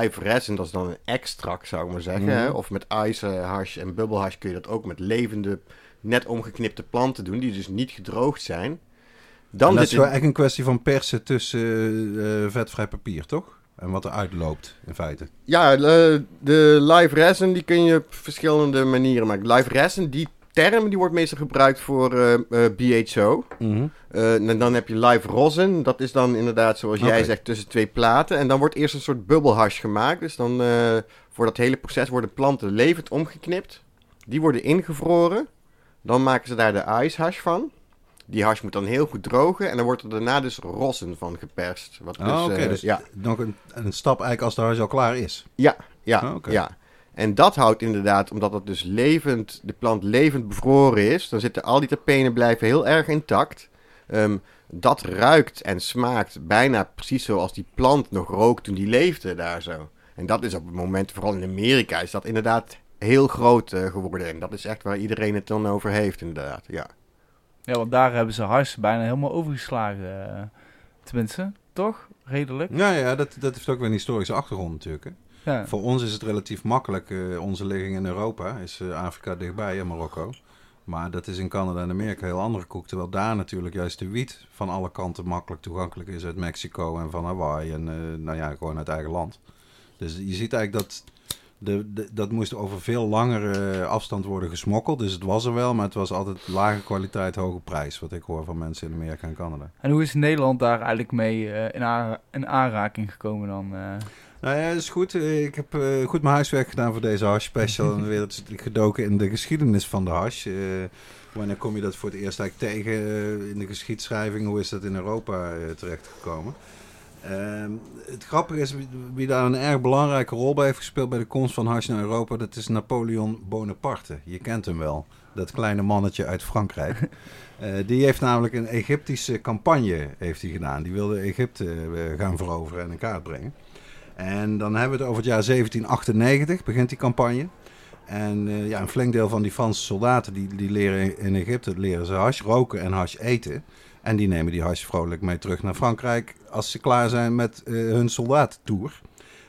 live resin, dat is dan een extract, zou ik maar zeggen. Mm-hmm. Hè? Of met ice hash en bubble hash kun je dat ook met levende, net omgeknipte planten doen, die dus niet gedroogd zijn. Dan dat is wel eigenlijk een kwestie van persen tussen vetvrij papier, toch? En wat eruit loopt, in feite. Ja, de live resin, die kun je op verschillende manieren maken. Live resin, die term, die wordt meestal gebruikt voor BHO. Mm-hmm. En dan heb je live rosin. Dat is dan inderdaad, zoals jij zegt, tussen twee platen. En dan wordt eerst een soort bubbelhash gemaakt. Dus dan, voor dat hele proces worden planten levend omgeknipt. Die worden ingevroren. Dan maken ze daar de ice hash van. Die hash moet dan heel goed drogen. En dan wordt er daarna dus rosin van geperst. Dus nog een stap eigenlijk als de hash al klaar is. Ja. En dat houdt inderdaad, omdat het dus levend, de plant levend bevroren is, dan zitten al die terpenen blijven heel erg intact. Dat ruikt en smaakt bijna precies zoals die plant nog rook toen die leefde daar zo. En dat is op het moment, vooral in Amerika, is dat inderdaad heel groot geworden. En dat is echt waar iedereen het dan over heeft inderdaad, ja. Ja, want daar hebben ze hash bijna helemaal overgeslagen, tenminste, toch? Redelijk. Ja, dat heeft ook weer een historische achtergrond natuurlijk, hè. Ja. Voor ons is het relatief makkelijk. Onze ligging in Europa is Afrika dichtbij en Marokko. Maar dat is in Canada en Amerika heel andere koek. Terwijl daar natuurlijk juist de wiet van alle kanten makkelijk toegankelijk is. Uit Mexico en van Hawaii en gewoon uit eigen land. Dus je ziet eigenlijk dat dat moest over veel langere afstand worden gesmokkeld. Dus het was er wel, maar het was altijd lage kwaliteit, hoge prijs. Wat ik hoor van mensen in Amerika en Canada. En hoe is Nederland daar eigenlijk mee in aanraking gekomen dan? Nou ja, dat is goed. Ik heb goed mijn huiswerk gedaan voor deze hash special. En weer gedoken in de geschiedenis van de hash. Wanneer kom je dat voor het eerst eigenlijk tegen in de geschiedschrijving? Hoe is dat in Europa terechtgekomen? Het grappige is, wie daar een erg belangrijke rol bij heeft gespeeld bij de komst van hash naar Europa, dat is Napoleon Bonaparte. Je kent hem wel, dat kleine mannetje uit Frankrijk. Die heeft namelijk een Egyptische campagne gedaan. Die wilde Egypte gaan veroveren en in kaart brengen. En dan hebben we het over het jaar 1798, begint die campagne. En een flink deel van die Franse soldaten die leren in Egypte leren ze hash roken en hash eten. En die nemen die hash vrolijk mee terug naar Frankrijk als ze klaar zijn met hun soldatentour.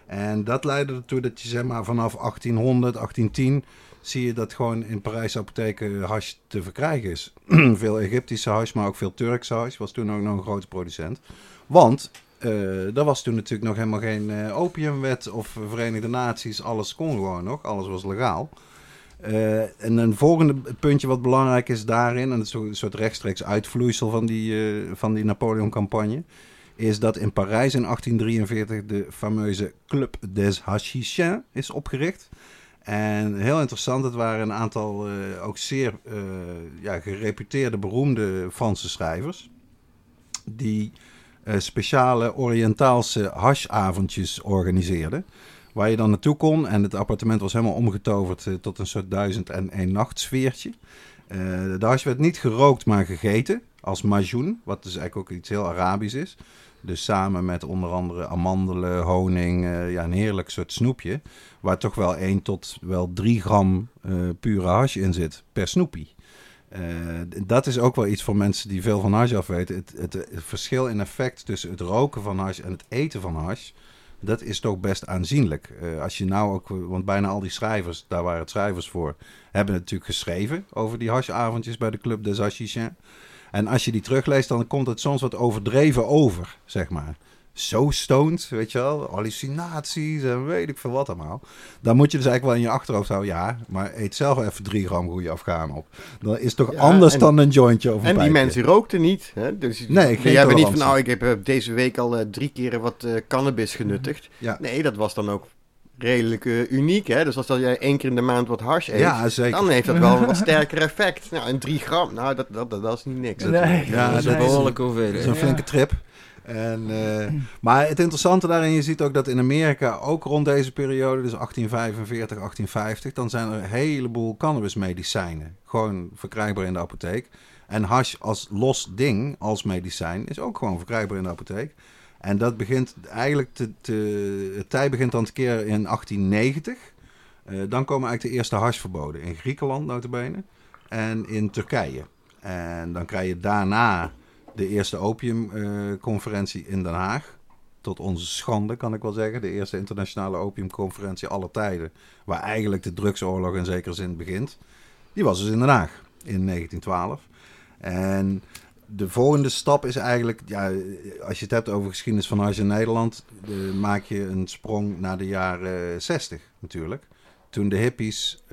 En dat leidde ertoe dat je vanaf 1800, 1810 zie je dat gewoon in Parijs apotheken hash te verkrijgen is. Veel Egyptische hash, maar ook veel Turkse hash. Was toen ook nog een grote producent. Want er was toen natuurlijk nog helemaal geen opiumwet of Verenigde Naties. Alles kon gewoon nog. Alles was legaal. En een volgende puntje wat belangrijk is daarin, en dat is een soort rechtstreeks uitvloeisel van die Napoleon-campagne, is dat in Parijs in 1843 de fameuze Club des Hachichins is opgericht. En heel interessant, het waren een aantal ook zeer gereputeerde, beroemde Franse schrijvers, die speciale Oriëntaalse hashavondjes organiseerden. Waar je dan naartoe kon. En het appartement was helemaal omgetoverd tot een soort 1001 nacht sfeertje. De hash werd niet gerookt, maar gegeten. Als majoen, wat dus eigenlijk ook iets heel Arabisch is. Dus samen met onder andere amandelen, honing. Een heerlijk soort snoepje. Waar toch wel 1 tot wel 3 gram pure hash in zit per snoepie. Dat is ook wel iets voor mensen die veel van hash af weten. Het verschil in effect tussen het roken van hash en het eten van hash, dat is toch best aanzienlijk. Als je nou ook, want bijna al die schrijvers, daar waren het schrijvers voor, hebben natuurlijk geschreven over die hashavondjes bij de Club des Hachichins. En als je die terugleest, dan komt het soms wat overdreven over, zeg maar. Zo stoned, weet je wel, hallucinaties en weet ik veel wat allemaal. Dan moet je dus eigenlijk wel in je achterhoofd houden, ja, maar eet zelf even 3 gram goede afgaan op. Dat is toch anders dan een jointje of een pijpje. En die mensen rookten niet, hè? Dus nee, jij bent niet van, nou, ik heb deze week al 3 keren wat cannabis genuttigd. Ja. Nee, dat was dan ook redelijk uniek, hè? Dus als dat jij 1 keer in de maand wat hash eet, ja, zeker, dan heeft dat wel een wat sterker effect. Nou, en 3 gram, nou, dat is niet niks. Nee, ja, dat is behoorlijk hoeveel. Dat is een flinke trip. En, maar het interessante daarin, je ziet ook dat in Amerika, ook rond deze periode, dus 1845, 1850, dan zijn er een heleboel cannabismedicijnen gewoon verkrijgbaar in de apotheek. En hash als los ding, als medicijn, is ook gewoon verkrijgbaar in de apotheek. En dat begint eigenlijk, het tij begint dan te keren in 1890. Dan komen eigenlijk de eerste hashverboden in Griekenland, notabene, en in Turkije. En dan krijg je daarna de eerste opiumconferentie in Den Haag. Tot onze schande, kan ik wel zeggen. De eerste internationale opiumconferentie aller tijden. Waar eigenlijk de drugsoorlog in zekere zin begint. Die was dus in Den Haag in 1912. En de volgende stap is eigenlijk, ja, als je het hebt over geschiedenis van hash in Nederland, maak je een sprong naar de jaren 60 natuurlijk. Toen de hippies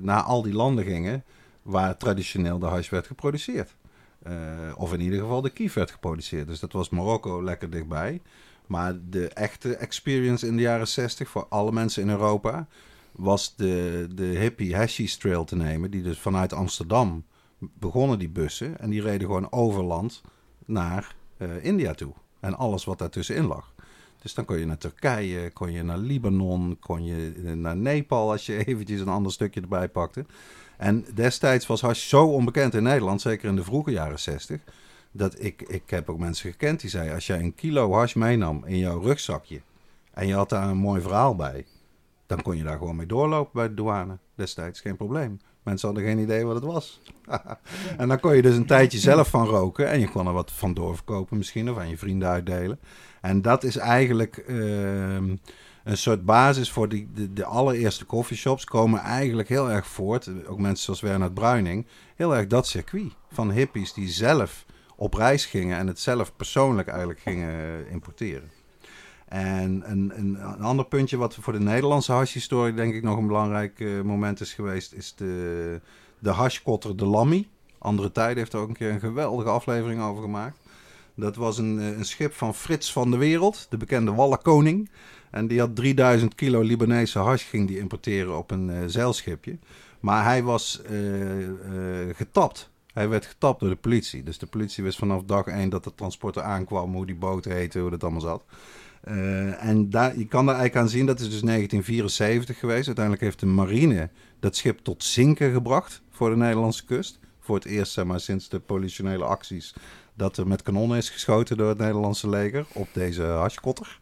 naar al die landen gingen waar traditioneel de hash werd geproduceerd. Of in ieder geval de kief werd geproduceerd. Dus dat was Marokko lekker dichtbij. Maar de echte experience in de jaren 60 voor alle mensen in Europa was de hippie hashish trail te nemen. Die dus vanuit Amsterdam begonnen die bussen. En die reden gewoon overland naar India toe. En alles wat daartussenin lag. Dus dan kon je naar Turkije, kon je naar Libanon, kon je naar Nepal als je eventjes een ander stukje erbij pakte. En destijds was hash zo onbekend in Nederland, zeker in de vroege jaren 60, dat ik heb ook mensen gekend die zeiden, als jij 1 kilo hash meenam in jouw rugzakje en je had daar een mooi verhaal bij, dan kon je daar gewoon mee doorlopen bij de douane destijds, geen probleem. Mensen hadden geen idee wat het was. En dan kon je dus een tijdje zelf van roken en je kon er wat van doorverkopen misschien of aan je vrienden uitdelen. En dat is eigenlijk een soort basis voor de allereerste coffeeshops komen eigenlijk heel erg voort. Ook mensen zoals Wernhard Bruining. Heel erg dat circuit van hippies die zelf op reis gingen en het zelf persoonlijk eigenlijk gingen importeren. En een ander puntje wat voor de Nederlandse hashhistorie denk ik nog een belangrijk moment is geweest, is de hashkotter de Lamy. Andere Tijden heeft er ook een keer een geweldige aflevering over gemaakt. Dat was een schip van Frits van de Wereld, de bekende wallenkoning. En die had 3000 kilo Libanese hash, ging die importeren op een zeilschipje. Maar hij was getapt. Hij werd getapt door de politie. Dus de politie wist vanaf dag 1 dat de transporter aankwam, hoe die boot heette, hoe dat allemaal zat. En je kan daar eigenlijk aan zien, dat is dus 1974 geweest. Uiteindelijk heeft de marine dat schip tot zinken gebracht voor de Nederlandse kust. Voor het eerst, zeg maar, sinds de politionele acties, dat er met kanonnen is geschoten door het Nederlandse leger op deze hashkotter.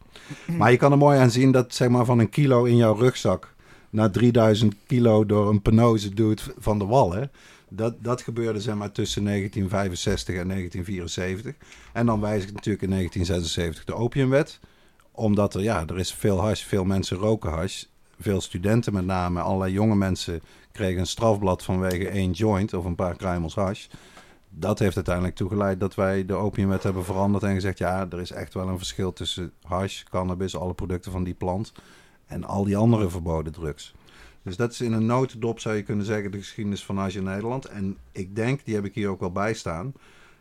Maar je kan er mooi aan zien dat, zeg maar, van 1 kilo in jouw rugzak naar 3000 kilo door een penose dude van de wallen. Dat gebeurde, zeg maar, tussen 1965 en 1974. En dan wijzigt natuurlijk in 1976 de opiumwet. Omdat er is veel hash, veel mensen roken hash. veel studenten met name, allerlei jonge mensen kregen een strafblad vanwege één joint of een paar kruimels hash. Dat heeft uiteindelijk toegeleid dat wij de opiumwet hebben veranderd en gezegd, ja, er is echt wel een verschil tussen hash, cannabis, alle producten van die plant en al die andere verboden drugs. Dus dat is in een notendop, zou je kunnen zeggen, de geschiedenis van hash in Nederland. En ik denk, die heb ik hier ook wel bij staan,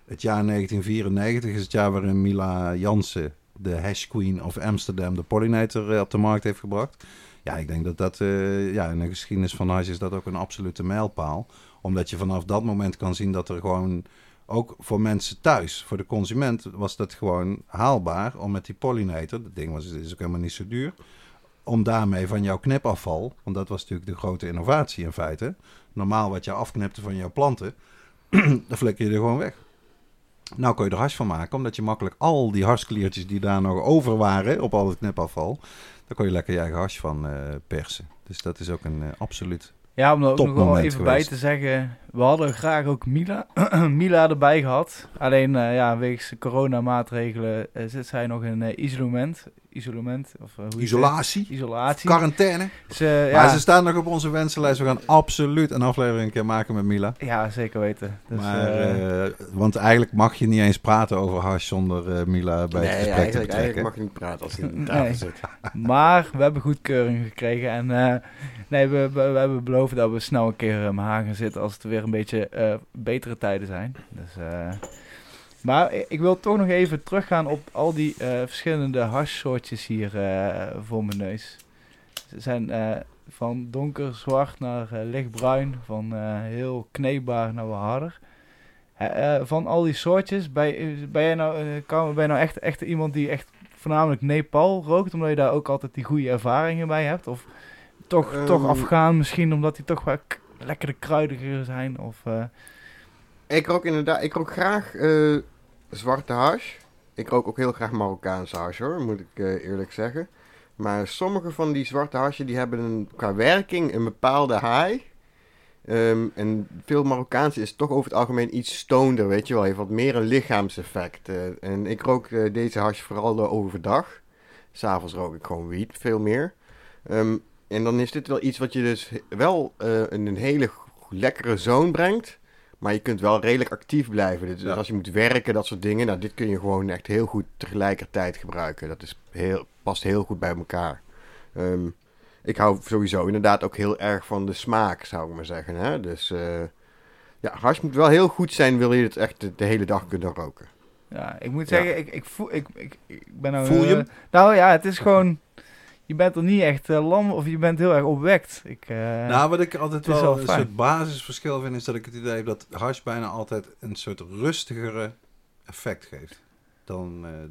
het jaar 1994 is het jaar waarin Mila Jansen, de hash queen of Amsterdam, de pollinator op de markt heeft gebracht. Ja, ik denk dat dat in de geschiedenis van hash is dat ook een absolute mijlpaal. Omdat je vanaf dat moment kan zien dat er gewoon, ook voor mensen thuis, voor de consument, was dat gewoon haalbaar om met die pollinator, dat ding is ook helemaal niet zo duur, om daarmee van jouw knipafval, want dat was natuurlijk de grote innovatie in feite, normaal wat je afknipte van jouw planten, dan flikker je er gewoon weg. Nou kun je er hash van maken, omdat je makkelijk al die harskliertjes die daar nog over waren op al het knipafval, daar kon je lekker je eigen hash van persen. Dus dat is ook een absoluut. Ja, om er ook nog wel even geweest bij te zeggen, we hadden graag ook Mila erbij gehad. Alleen wegens coronamaatregelen zit zij nog in isolement. Isolatie. Quarantaine. Ze staan nog op onze wensenlijst. We gaan absoluut een aflevering een keer maken met Mila. Ja, zeker weten. Dus, want eigenlijk mag je niet eens praten over hash zonder Mila bij het gesprek te betrekken. Eigenlijk mag je niet praten als je in de tafel zit. Maar we hebben goedkeuring gekregen. En we hebben beloofd dat we snel een keer in Haag gaan zitten als het weer een beetje betere tijden zijn. Dus... Maar ik wil toch nog even teruggaan op al die verschillende hashsoortjes hier voor mijn neus. Ze zijn van donker zwart naar lichtbruin, van heel kneedbaar naar wat harder. Van al die soortjes, ben jij nou echt iemand die echt voornamelijk Nepal rookt, omdat je daar ook altijd die goede ervaringen bij hebt? Of toch Afghaan misschien, omdat die toch wel lekkere kruidiger zijn? Of... Ik rook graag zwarte hash. Ik rook ook heel graag Marokkaanse hash, hoor, moet ik eerlijk zeggen. Maar sommige van die zwarte hashen die hebben qua werking een bepaalde high. En veel Marokkaanse is toch over het algemeen iets stoneder, weet je wel. Heeft wat meer een lichaamseffect. En ik rook deze hash vooral overdag. 'S Avonds rook ik gewoon wiet, veel meer. En dan is dit wel iets wat je dus wel in een hele lekkere zone brengt. Maar je kunt wel redelijk actief blijven. Dus als je moet werken, dat soort dingen. Nou, dit kun je gewoon echt heel goed tegelijkertijd gebruiken. Dat is past heel goed bij elkaar. Ik hou sowieso inderdaad ook heel erg van de smaak, zou ik maar zeggen. Hè? Dus hash moet wel heel goed zijn, wil je het echt de hele dag kunnen roken. Ja, ik moet zeggen, ik ben nou... Voel je hem? Nou ja, het is gewoon... Je bent er niet echt lam of je bent heel erg opwekt. Wat ik altijd wel een soort basisverschil vind... is dat ik het idee heb dat hash bijna altijd een soort rustigere effect geeft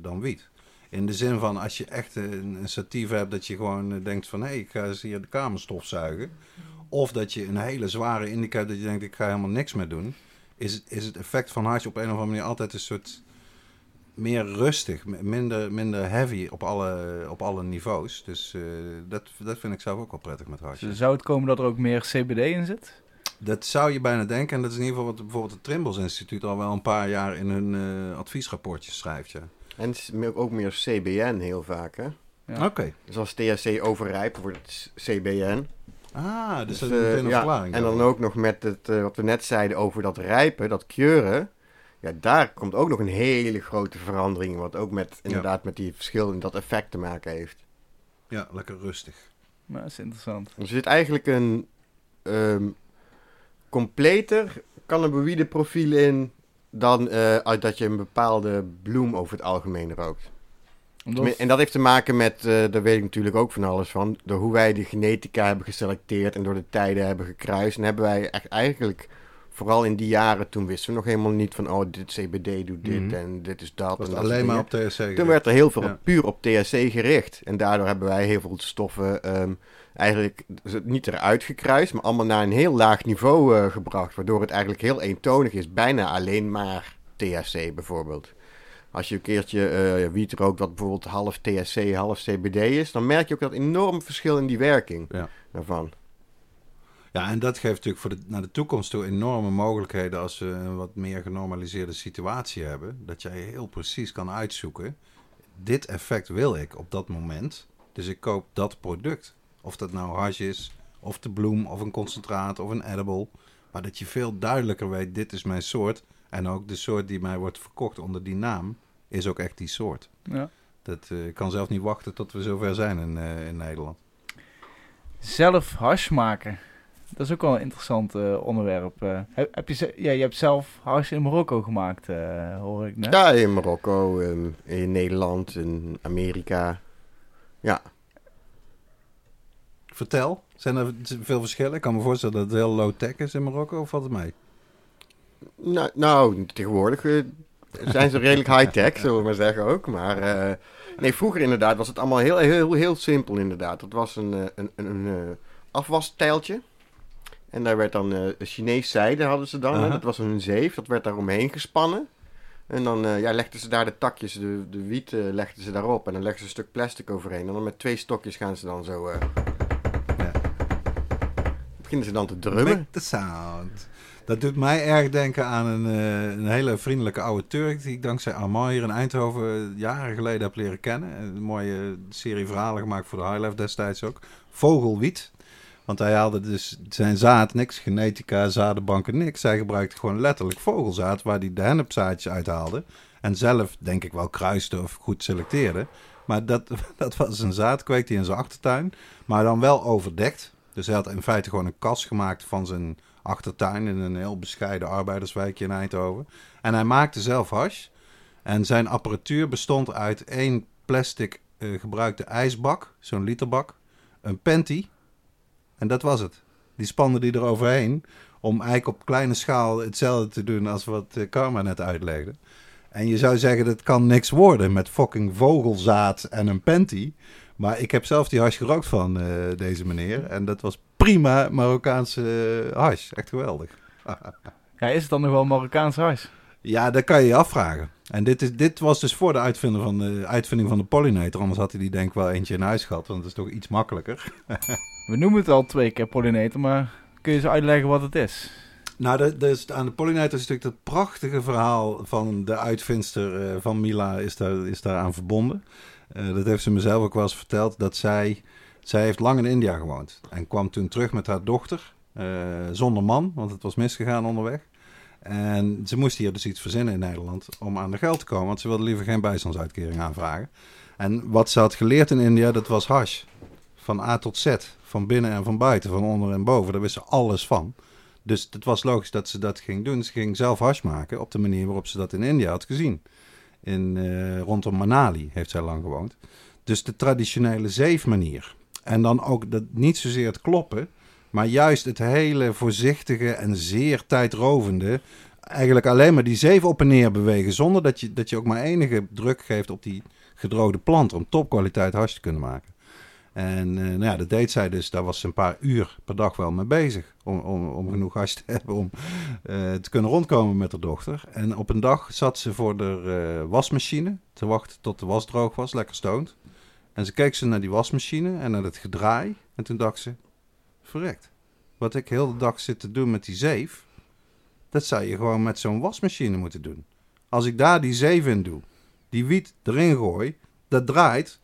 dan wiet. In de zin van als je echt een sativa hebt dat je gewoon denkt van... ik ga eens hier de kamer stofzuigen. Of dat je een hele zware indica hebt dat je denkt ik ga helemaal niks meer doen. Is het effect van hash op een of andere manier altijd een soort... meer rustig, minder heavy op alle niveaus. Dus dat vind ik zelf ook wel prettig met hash. Dus zou het komen dat er ook meer CBD in zit? Dat zou je bijna denken. En dat is in ieder geval wat bijvoorbeeld het Trimbos Instituut... al wel een paar jaar in hun adviesrapportjes schrijft. Ja. En het is ook meer CBN heel vaak, hè? Ja. Oké. Dus als THC overrijp wordt het CBN... Ah, dus dat is meteen een verklaring. En dan ook nog met het wat we net zeiden over dat rijpen, dat curen... Ja, daar komt ook nog een hele grote verandering... wat ook met die verschillen dat effect te maken heeft. Ja, lekker rustig. Nou, dat is interessant. Er zit eigenlijk een completer cannabinoïde profiel in... dan uit dat je een bepaalde bloem over het algemeen rookt. En dat heeft te maken met, daar weet ik natuurlijk ook van alles van... door hoe wij de genetica hebben geselecteerd... en door de tijden hebben gekruist... en hebben wij echt eigenlijk... Vooral in die jaren, toen wisten we nog helemaal niet van... dit CBD doet dit en dit is dat. Was alleen maar op THC gericht. Toen werd er heel veel puur op THC gericht. En daardoor hebben wij heel veel stoffen eigenlijk niet eruit gekruist... maar allemaal naar een heel laag niveau gebracht... waardoor het eigenlijk heel eentonig is. Bijna alleen maar THC bijvoorbeeld. Als je een keertje wiet rookt wat bijvoorbeeld half THC, half CBD is... dan merk je ook dat enorm verschil in die werking daarvan. Ja, en dat geeft natuurlijk naar de toekomst toe enorme mogelijkheden als we een wat meer genormaliseerde situatie hebben. Dat jij heel precies kan uitzoeken, dit effect wil ik op dat moment, dus ik koop dat product. Of dat nou hash is, of de bloem, of een concentraat, of een edible. Maar dat je veel duidelijker weet, dit is mijn soort. En ook de soort die mij wordt verkocht onder die naam, is ook echt die soort. Ja. Dat kan zelf niet wachten tot we zover zijn in Nederland. Zelf hash maken. Dat is ook wel een interessant onderwerp. Je hebt zelf hash in Marokko gemaakt, hoor ik net. Ja, in Marokko, in Nederland, in Amerika. Ja. Vertel, zijn er veel verschillen? Ik kan me voorstellen dat het heel low-tech is in Marokko, of valt het mee? Nou tegenwoordig zijn ze redelijk high-tech, zullen we maar zeggen ook. Maar nee, vroeger inderdaad was het allemaal heel simpel inderdaad. Dat was een afwastijltje. En daar werd dan Chinees zijde hadden ze dan. Uh-huh. Dat was een zeef, dat werd daar omheen gespannen. En dan legden ze daar de takjes, de wiet legden ze daarop. En dan legden ze een stuk plastic overheen. En dan met 2 stokjes gaan ze dan zo... Beginnen ze dan te drummen. Make the sound. Dat doet mij erg denken aan een hele vriendelijke oude Turk... die ik dankzij Armand hier in Eindhoven jaren geleden heb leren kennen. Een mooie serie verhalen gemaakt voor de Highlife destijds ook. Vogelwiet. Want hij haalde dus zijn zaad, niks, genetica, zadenbanken, niks. Hij gebruikte gewoon letterlijk vogelzaad waar hij de hennepzaadjes uithaalde. En zelf, denk ik wel, kruiste of goed selecteerde. Maar dat was een zaad, kweekte hij in zijn achtertuin. Maar dan wel overdekt. Dus hij had in feite gewoon een kas gemaakt van zijn achtertuin... in een heel bescheiden arbeiderswijkje in Eindhoven. En hij maakte zelf hash. En zijn apparatuur bestond uit 1 plastic gebruikte ijsbak, zo'n literbak, een panty... En dat was het. Die spande die eroverheen om eigenlijk op kleine schaal hetzelfde te doen als wat Karma net uitlegde. En je zou zeggen, dat kan niks worden met fucking vogelzaad en een panty. Maar ik heb zelf die hash gerookt van deze meneer. En dat was prima Marokkaanse hash. Echt geweldig. Ja, is het dan nog wel Marokkaanse hash? Ja, dat kan je je afvragen. En dit was dus voor de uitvinding van de pollinator. Anders had hij die denk ik wel eentje in huis gehad. Want dat is toch iets makkelijker. We noemen het al 2 keer pollinator, maar kun je eens uitleggen wat het is? Nou, aan de pollinator is natuurlijk dat prachtige verhaal van de uitvindster van Mila is daar aan verbonden. Dat heeft ze mezelf ook wel eens verteld, dat zij heeft lang in India gewoond. En kwam toen terug met haar dochter, zonder man, want het was misgegaan onderweg. En ze moest hier dus iets verzinnen in Nederland om aan de geld te komen, want ze wilde liever geen bijstandsuitkering aanvragen. En wat ze had geleerd in India, dat was hash. Van A tot Z, van binnen en van buiten, van onder en boven. Daar wist ze alles van. Dus het was logisch dat ze dat ging doen. Ze ging zelf hash maken op de manier waarop ze dat in India had gezien. Rondom Manali heeft zij lang gewoond. Dus de traditionele zeefmanier. En dan ook dat, niet zozeer het kloppen, maar juist het hele voorzichtige en zeer tijdrovende... Eigenlijk alleen maar die zeef op en neer bewegen... zonder dat je ook maar enige druk geeft op die gedroogde plant... om topkwaliteit hash te kunnen maken. En dat deed zij dus, daar was ze een paar uur per dag wel mee bezig om genoeg hash te hebben om te kunnen rondkomen met haar dochter. En op een dag zat ze voor de wasmachine te wachten tot de was droog was, lekker stoned. En ze keek naar die wasmachine en naar het gedraai en toen dacht ze, verrekt, wat ik heel de dag zit te doen met die zeef, dat zou je gewoon met zo'n wasmachine moeten doen. Als ik daar die zeef in doe, die wiet erin gooi, dat draait,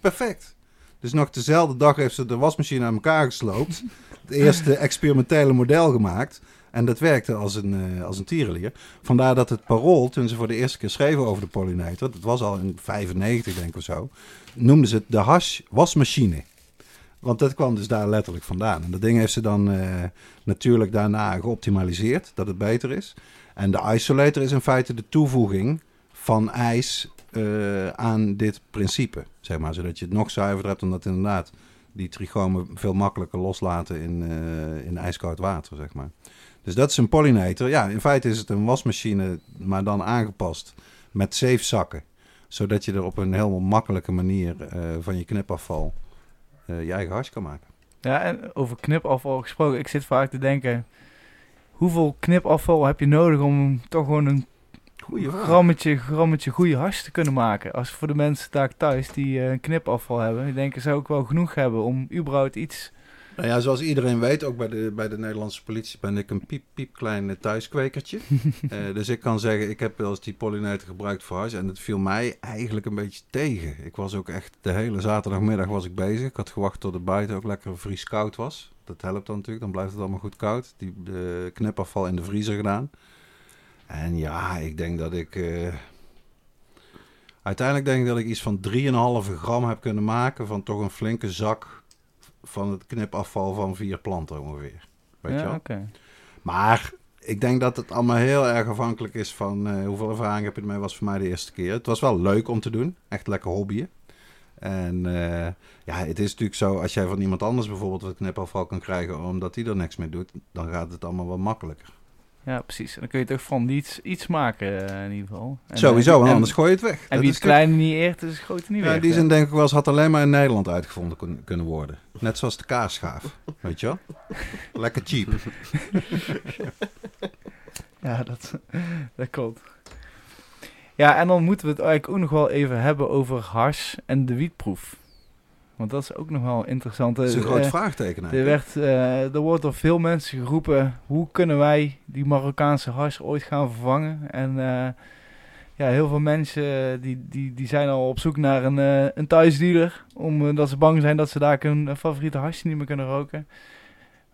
perfect. Dus nog dezelfde dag heeft ze de wasmachine aan elkaar gesloopt. Het eerste experimentele model gemaakt. En dat werkte als een tierenlier. Vandaar dat het Parool, toen ze voor de eerste keer schreven over de pollinator... dat was al in 95 denk ik of zo... noemden ze het de hash wasmachine. Want dat kwam dus daar letterlijk vandaan. En dat ding heeft ze dan natuurlijk daarna geoptimaliseerd, dat het beter is. En de isolator is in feite de toevoeging van ijs... aan dit principe, zeg maar, zodat je het nog zuiverder hebt, omdat inderdaad die trichomen veel makkelijker loslaten in ijskoud water, zeg maar. Dus dat is een pollinator. Ja, in feite is het een wasmachine, maar dan aangepast met zeefzakken, zodat je er op een heel makkelijke manier van je knipafval je eigen hash kan maken. Ja, en over knipafval gesproken, ik zit vaak te denken, hoeveel knipafval heb je nodig om toch gewoon een grammetje goede hash te kunnen maken. Als voor de mensen daar thuis die een knipafval hebben, ik denk ze ook wel genoeg hebben om überhaupt iets Nou ja, zoals iedereen weet, ook bij de Nederlandse politie ben ik een piepklein thuiskwekertje. Dus ik kan zeggen, ik heb wel eens die pollinator gebruikt voor huis en het viel mij eigenlijk een beetje tegen. Ik was ook echt de hele zaterdagmiddag was ik bezig. Ik had gewacht tot het buiten ook lekker vrieskoud was. Dat helpt dan natuurlijk, dan blijft het allemaal goed koud. De knipafval in de vriezer gedaan. En ja, ik denk dat ik... Uiteindelijk denk ik dat ik iets van 3,5 gram heb kunnen maken van toch een flinke zak van het knipafval van 4 planten ongeveer. Weet je wel? Okay. Maar ik denk dat het allemaal heel erg afhankelijk is van hoeveel ervaring heb je ermee. Was voor mij de eerste keer. Het was wel leuk om te doen. Echt lekker hobbyen. En ja, het is natuurlijk zo, als jij van iemand anders bijvoorbeeld wat knipafval kan krijgen omdat hij er niks mee doet, dan gaat het allemaal wat makkelijker. Ja, precies. En dan kun je toch van iets maken in ieder geval. En, sowieso, en anders gooi je het weg. En wie het kleine niet eert, is het grote niet weg. Ja, die zijn denk ik wel eens, had alleen maar in Nederland uitgevonden kunnen worden. Net zoals de kaasschaaf, weet je wel? Lekker cheap. Ja, dat klopt. Ja, en dan moeten we het eigenlijk ook nog wel even hebben over hars en de wietproef. Want dat is ook nog wel interessant. Dat is een groot vraagteken eigenlijk. Er wordt door veel mensen geroepen, hoe kunnen wij die Marokkaanse hars ooit gaan vervangen? En ja, heel veel mensen die zijn al op zoek naar een thuisdealer. Omdat ze bang zijn dat ze daar hun favoriete harsje niet meer kunnen roken.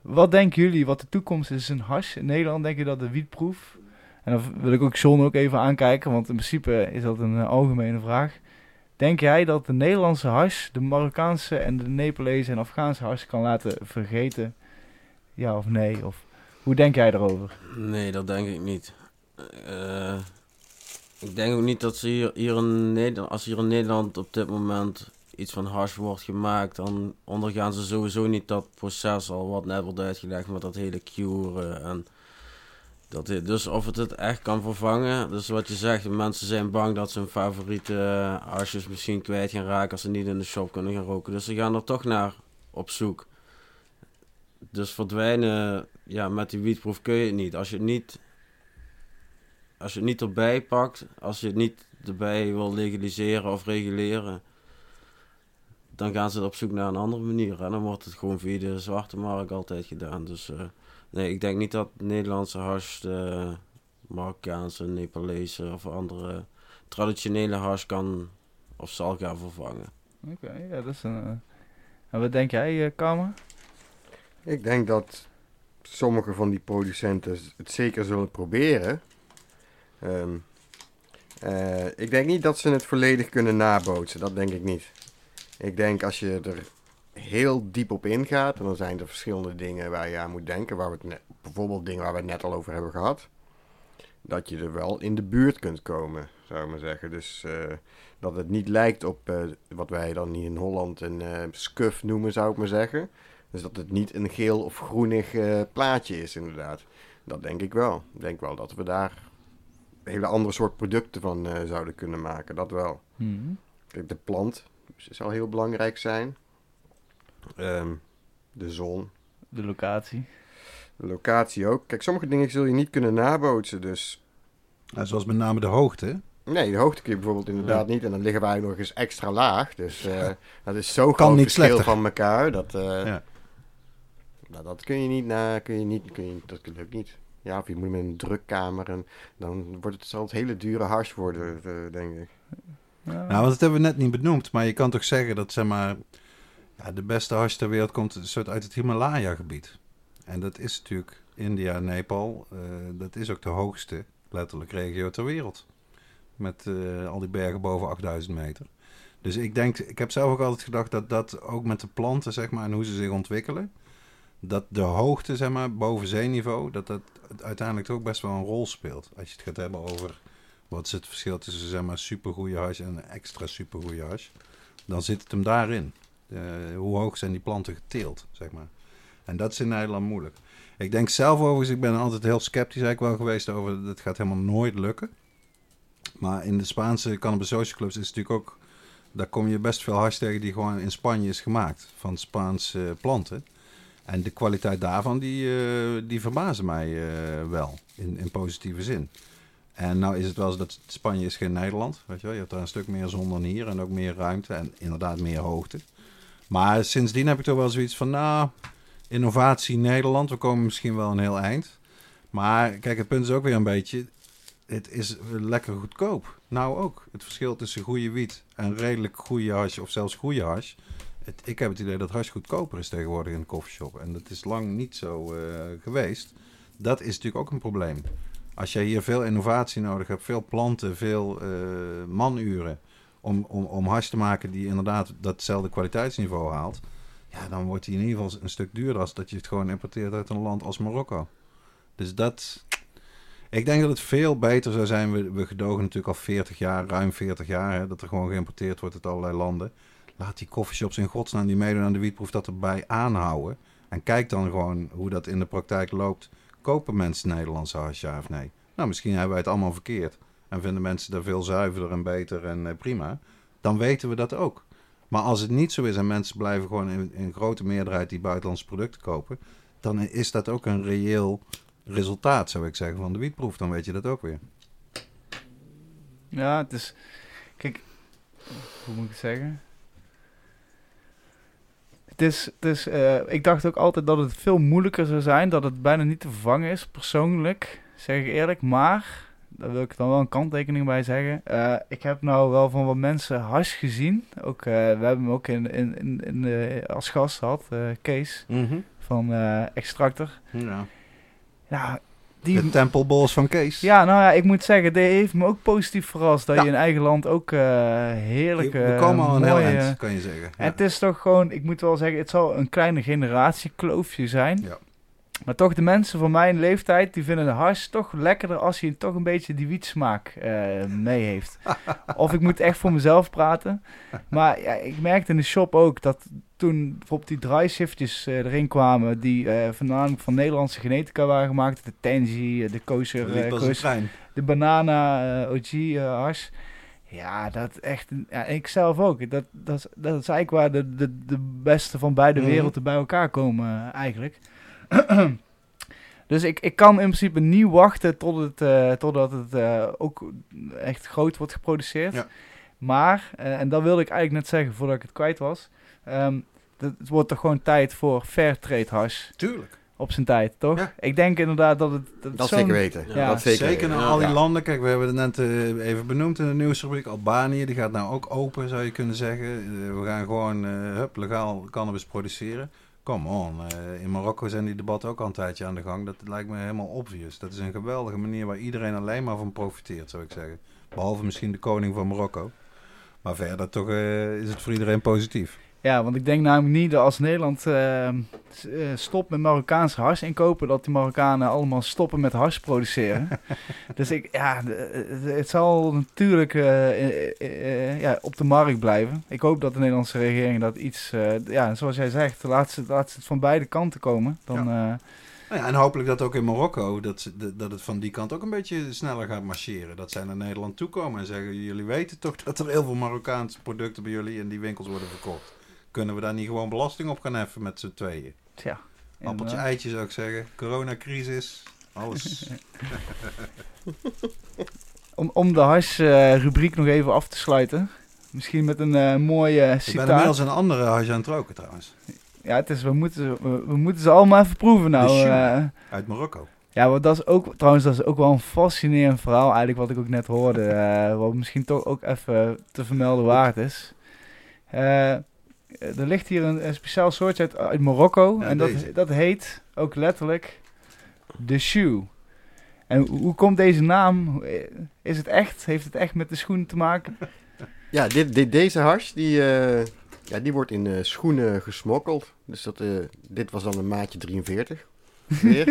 Wat denken jullie, wat de toekomst is een hars? In Nederland denk je dat de wietproef... En dan wil ik ook John ook even aankijken, want in principe is dat een algemene vraag. Denk jij dat de Nederlandse hars de Marokkaanse en de Nepalese en Afghaanse hars kan laten vergeten? Ja of nee? Of hoe denk jij daarover? Nee, dat denk ik niet. Ik denk ook niet dat ze hier in Nederland op dit moment iets van hars wordt gemaakt, dan ondergaan ze sowieso niet dat proces al wat net wordt uitgelegd met dat hele curen en... Dus of het echt kan vervangen. Dus wat je zegt, de mensen zijn bang dat ze hun favoriete harsjes misschien kwijt gaan raken als ze niet in de shop kunnen gaan roken. Dus ze gaan er toch naar op zoek. Dus verdwijnen, ja, met die wietproef kun je het niet. Als je het niet erbij pakt, als je het niet erbij wil legaliseren of reguleren, dan gaan ze het op zoek naar een andere manier. En dan wordt het gewoon via de zwarte markt altijd gedaan. Dus... Nee, ik denk niet dat Nederlandse hars de Marokkaanse, Nepalese of andere traditionele hars kan of zal gaan vervangen. Oké, ja, dat is een... En wat denk jij, Karma? Ik denk dat sommige van die producenten het zeker zullen proberen. Ik denk niet dat ze het volledig kunnen nabootsen, dat denk ik niet. Ik denk als je er... heel diep op ingaat. En dan zijn er verschillende dingen waar je aan moet denken. Bijvoorbeeld dingen waar we het net al over hebben gehad. Dat je er wel in de buurt kunt komen, zou ik maar zeggen. Dus dat het niet lijkt op wat wij dan hier in Holland een skuf noemen, zou ik maar zeggen. Dus dat het niet een geel of groenig plaatje is, inderdaad. Dat denk ik wel. Ik denk wel dat we daar hele andere soort producten van zouden kunnen maken. Dat wel. Mm. Kijk, de plant zal heel belangrijk zijn. De zon. De locatie. De locatie ook. Kijk, sommige dingen zul je niet kunnen nabootsen, dus... Nou, zoals met name de hoogte. Nee, de hoogte kun je bijvoorbeeld inderdaad niet. En dan liggen wij nog eens extra laag. Dus dat is zo groot verschil slechter van elkaar. Dat, ja. Nou, dat kun je niet na... dat lukt niet. Ja, of je moet met een drukkamer. En dan wordt het zelfs hele dure hars worden, denk ik. Nou, want dat hebben we net niet benoemd. Maar je kan toch zeggen dat, zeg maar... Ja, de beste hars ter wereld komt een soort uit het Himalaya-gebied. En dat is natuurlijk India, Nepal. Dat is ook de hoogste, letterlijk, regio ter wereld. Met al die bergen boven 8000 meter. Dus ik heb zelf ook altijd gedacht dat ook met de planten, zeg maar, en hoe ze zich ontwikkelen. Dat de hoogte, zeg maar, boven zeeniveau, dat uiteindelijk toch best wel een rol speelt. Als je het gaat hebben over wat is het verschil tussen, zeg maar, supergoeie hars en een extra supergoeie hars. Dan zit het hem daarin. Hoe hoog zijn die planten geteeld, zeg maar. En dat is in Nederland moeilijk. Ik denk zelf overigens, ik ben altijd heel sceptisch eigenlijk wel geweest over, dat gaat helemaal nooit lukken. Maar in de Spaanse cannabis social clubs is het natuurlijk ook, daar kom je best veel hars tegen die gewoon in Spanje is gemaakt, van Spaanse planten. En de kwaliteit daarvan, die verbazen mij wel, in positieve zin. En nou is het wel zo dat Spanje is geen Nederland, weet je wel. Je hebt daar een stuk meer zon dan hier en ook meer ruimte en inderdaad meer hoogte. Maar sindsdien heb ik toch wel zoiets van, nou, innovatie in Nederland. We komen misschien wel een heel eind. Maar kijk, het punt is ook weer een beetje... Het is lekker goedkoop. Nou ook. Het verschil tussen goede wiet en redelijk goede hash of zelfs goede hash. Ik heb het idee dat hash goedkoper is tegenwoordig in de coffeeshop. En dat is lang niet zo geweest. Dat is natuurlijk ook een probleem. Als jij hier veel innovatie nodig hebt, veel planten, veel manuren... Om hash te maken die inderdaad datzelfde kwaliteitsniveau haalt... Ja, dan wordt die in ieder geval een stuk duurder als dat je het gewoon importeert uit een land als Marokko. Dus dat... Ik denk dat het veel beter zou zijn. We gedogen natuurlijk al 40 jaar, ruim 40 jaar... Hè, dat er gewoon geïmporteerd wordt uit allerlei landen. Laat die coffeeshops in godsnaam die meedoen aan de wietproef dat erbij aanhouden. En kijk dan gewoon hoe dat in de praktijk loopt. Kopen mensen Nederlandse hash, ja of nee? Nou, misschien hebben wij het allemaal verkeerd. En vinden mensen daar veel zuiverder en beter en prima. Dan weten we dat ook. Maar als het niet zo is en mensen blijven gewoon in grote meerderheid die buitenlandse producten kopen... dan is dat ook een reëel resultaat, zou ik zeggen, van de wietproef. Dan weet je dat ook weer. Ja, het is... Kijk, hoe moet ik het zeggen? Ik dacht ook altijd dat het veel moeilijker zou zijn... dat het bijna niet te vervangen is, persoonlijk, zeg ik eerlijk. Maar... Daar wil ik dan wel een kanttekening bij zeggen. Ik heb nou wel van wat mensen hash gezien. Ook, we hebben hem ook als gast gehad, Kees, van Extractor. Ja. Nou, de Tempelbos van Kees. Ja, nou ja, ik moet zeggen, die heeft me ook positief verrast. Dat je in eigen land ook heerlijke... We komen al een heel eind, kan je zeggen. En het is toch gewoon, ik moet wel zeggen, het zal een kleine generatiekloofje zijn. Ja. Maar toch, de mensen van mijn leeftijd, die vinden de hash toch lekkerder als hij toch een beetje die wietsmaak mee heeft. Of ik moet echt voor mezelf praten. Maar ja, ik merkte in de shop ook dat toen bijvoorbeeld die dry shiftjes erin kwamen, die voornamelijk van Nederlandse genetica waren gemaakt. De Tenji, de kosher, de banana, OG hash. Ja, dat echt... Ja, ik zelf ook. Dat is eigenlijk waar de beste van beide werelden bij elkaar komen eigenlijk. Dus ik kan in principe niet wachten totdat het ook echt groot wordt geproduceerd. Ja. Maar, en dat wilde ik eigenlijk net zeggen voordat ik het kwijt was. Het wordt toch gewoon tijd voor fair trade hash. Tuurlijk. Op zijn tijd, toch? Ja. Ik denk inderdaad dat het... Dat zeker weten. Ja. Ja. Dat zeker in al die landen. Kijk, we hebben het net even benoemd in de nieuwsrubriek. Albanië, die gaat nou ook open, zou je kunnen zeggen. We gaan gewoon legaal cannabis produceren. Come on, in Marokko zijn die debatten ook al een tijdje aan de gang. Dat lijkt me helemaal obvious. Dat is een geweldige manier waar iedereen alleen maar van profiteert, zou ik zeggen. Behalve misschien de koning van Marokko. Maar verder toch is het voor iedereen positief. Ja, want ik denk namelijk niet dat als Nederland stopt met Marokkaanse hars inkopen... dat die Marokkanen allemaal stoppen met hars produceren. Dus het zal natuurlijk op de markt blijven. Ik hoop dat de Nederlandse regering dat iets... zoals jij zegt, laat ze het van beide kanten komen. Dan, en hopelijk dat ook in Marokko, dat het van die kant ook een beetje sneller gaat marcheren. Dat zij naar Nederland toekomen en zeggen... jullie weten toch dat er heel veel Marokkaanse producten bij jullie in die winkels worden verkocht. Kunnen we daar niet gewoon belasting op gaan heffen met z'n tweeën? Ja. Appeltje, eitje zou ik zeggen. Coronacrisis. Alles. om de hash-rubriek nog even af te sluiten. Misschien met een mooie citaat. Ik ben inmiddels een andere hash aan het roken trouwens. Ja, we moeten ze allemaal even proeven nou. Uit Marokko. Ja, want dat is ook wel een fascinerend verhaal eigenlijk wat ik ook net hoorde. Wat misschien toch ook even te vermelden waard is. Er ligt hier een speciaal soortje uit Marokko. Ja, en dat heet ook letterlijk de shoe. En hoe komt deze naam? Is het echt? Heeft het echt met de schoen te maken? Ja, deze hash die wordt in schoenen gesmokkeld. Dus dit was dan een maatje 43. Weer.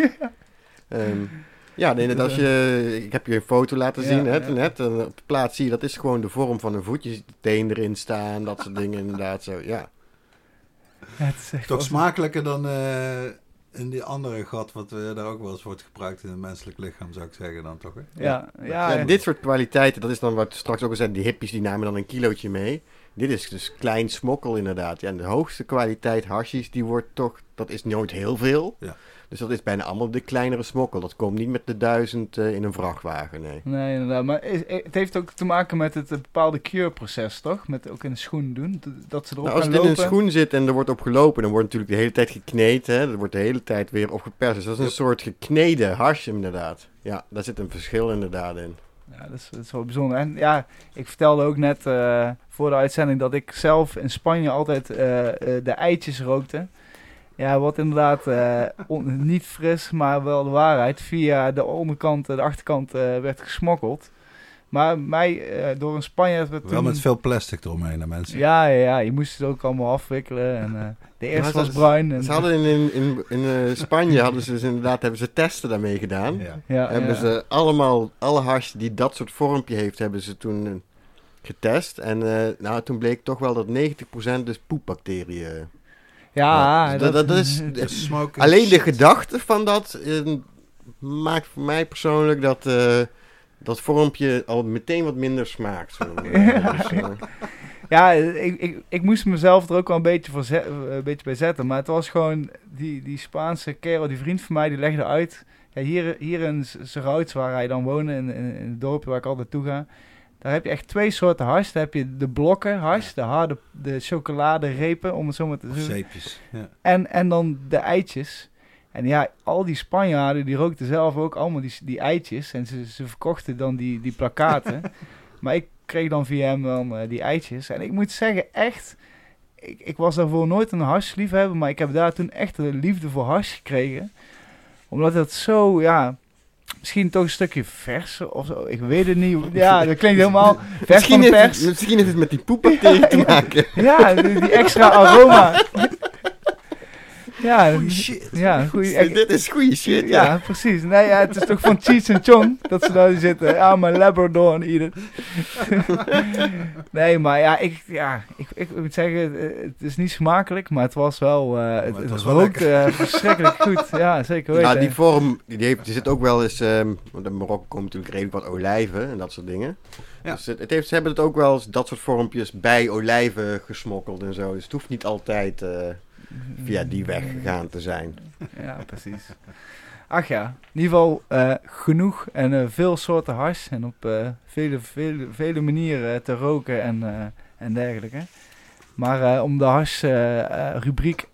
Ik heb je een foto laten zien. Op de plaats zie je, dat is gewoon de vorm van een voetje. Je ziet de teen erin staan, dat soort dingen inderdaad. Zo, ja. Het is echt toch smakelijker dan in die andere gat, wat daar ook wel eens wordt gebruikt in het menselijk lichaam, zou ik zeggen dan toch. Hè? Ja. Dit soort kwaliteiten, dat is dan wat straks ook al zei, die hippies die namen dan een kilootje mee. Dit is dus klein smokkel inderdaad. Ja, en de hoogste kwaliteit hashies, die wordt toch... Dat is nooit heel veel. Ja. Dus dat is bijna allemaal de kleinere smokkel. Dat komt niet met de 1000 in een vrachtwagen, nee. Nee, inderdaad. Maar het heeft ook te maken met het bepaalde cureproces, toch? Met ook in een schoen doen, dat ze erop gaan lopen. Als het in een schoen zit en er wordt op gelopen... dan wordt natuurlijk de hele tijd gekneed, hè. Er wordt de hele tijd weer opgeperst. Dus dat is een soort gekneden hash, inderdaad. Ja, daar zit een verschil inderdaad in. Ja, dat is wel bijzonder. En ja, ik vertelde ook net voor de uitzending dat ik zelf in Spanje altijd de eitjes rookte. Ja, wat inderdaad niet fris, maar wel de waarheid. Via de onderkant, de achterkant werd gesmokkeld. Maar mij, door een Spanjaard... Wel toen... met veel plastic eromheen, hè, mensen. Ja, je moest het ook allemaal afwikkelen. En, de eerste was bruin. En... Ze hadden in Spanje hadden ze dus inderdaad hebben ze testen daarmee gedaan. Ja. Hebben ze allemaal, alle hash die dat soort vormpje heeft, hebben ze toen getest. En toen bleek toch wel dat 90% dus poepbacteriën. Ja, dus dat is... Alleen de gedachte van dat maakt voor mij persoonlijk dat... dat vormpje al meteen wat minder smaakt. Zo. Ik moest mezelf er ook wel een beetje bij zetten. Maar het was gewoon... Die Spaanse kerel, die vriend van mij, die legde uit... Ja, hier in Zerouds, waar hij dan woonde, in het dorpje waar ik altijd toe ga... Daar heb je echt twee soorten hash. Daar heb je de blokken hash, de harde chocoladerepen, om het zo maar te zeggen. Zeepjes, ja. En dan de eitjes... En ja, al die Spanjaarden, die rookten zelf ook allemaal die eitjes. En ze verkochten dan die plakkaten. Maar ik kreeg dan via hem dan die eitjes. En ik moet zeggen, echt... Ik was daarvoor nooit een hashliefhebber. Maar ik heb daar toen echt de liefde voor hash gekregen. Omdat dat zo, ja... Misschien toch een stukje verser of zo. Ik weet het niet. Ja, dat klinkt helemaal vers van de pers. Misschien heeft het met die poepbacteriën te maken. Ja, die extra aroma... Ja, goeie shit. Ja, dit is goeie shit. Ja, precies. Nee, ja, het is toch van Cheese and Chong dat ze daar zitten. Ja, mijn Labrador en ieder. Nee, maar ik moet zeggen, het is niet smakelijk, maar het was wel... het rookt verschrikkelijk goed. Ja, zeker weten. Ja, die vorm, die zit ook wel eens... want in Marokko komt natuurlijk redelijk wat olijven en dat soort dingen. Ja. Dus ze hebben het ook wel eens, dat soort vormpjes, bij olijven gesmokkeld en zo. Dus het hoeft niet altijd... via die weg gegaan te zijn. Ja, precies. Ach ja, in ieder geval genoeg en veel soorten hash en op vele manieren te roken en dergelijke. Maar om de hash rubriek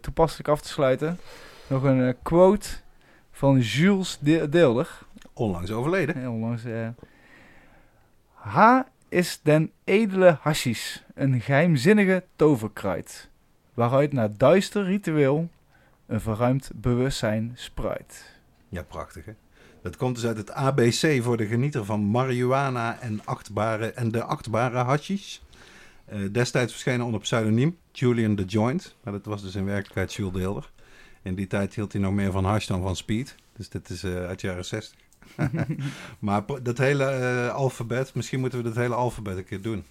toepasselijk af te sluiten, nog een quote van Jules Deelder. Onlangs overleden. Ja, onlangs. Ha is den edele hashish, een geheimzinnige toverkruid. Waaruit na duister ritueel een verruimd bewustzijn spruit. Ja, prachtig hè. Dat komt dus uit het ABC voor de genieter van marihuana en de achtbare hashish. Destijds verschenen onder pseudoniem Julian the Joint. Maar dat was dus in werkelijkheid Jules Deelder. In die tijd hield hij nog meer van hash dan van speed. Dus dit is uit de jaren 60. Maar dat hele alfabet, misschien moeten we dat hele alfabet een keer doen.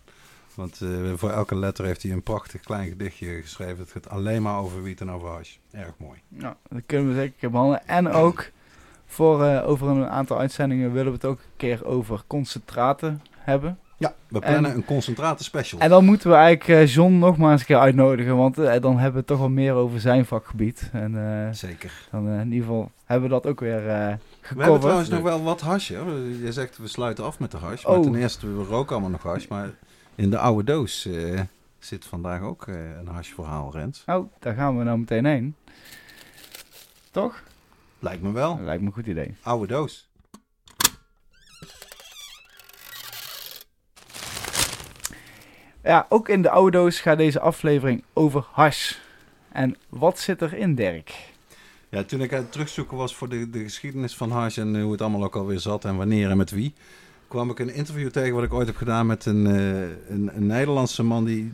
Want voor elke letter heeft hij een prachtig klein gedichtje geschreven. Het gaat alleen maar over wiet en over hash. Erg mooi. Nou, dat kunnen we zeker behandelen. En ook over een aantal uitzendingen willen we het ook een keer over concentraten hebben. Ja, we plannen een concentraten special. En dan moeten we eigenlijk John nogmaals een keer uitnodigen. Want dan hebben we het toch wel meer over zijn vakgebied. En, zeker. Dan in ieder geval hebben we dat ook weer gecoverd. We hebben trouwens nog wel wat hash. Hè? Je zegt we sluiten af met de hash. Oh. Maar ten eerste, we roken allemaal nog hash. Maar... In de oude doos zit vandaag ook een hashverhaal, Rens. Oh, daar gaan we nou meteen heen. Toch? Lijkt me wel. Lijkt me een goed idee. Oude doos. Ja, ook in de oude doos gaat deze aflevering over hash. En wat zit erin, Dirk? Ja, toen ik aan het terugzoeken was voor de geschiedenis van hash en hoe het allemaal ook alweer zat en wanneer en met wie... kwam ik een interview tegen wat ik ooit heb gedaan met een Nederlandse man.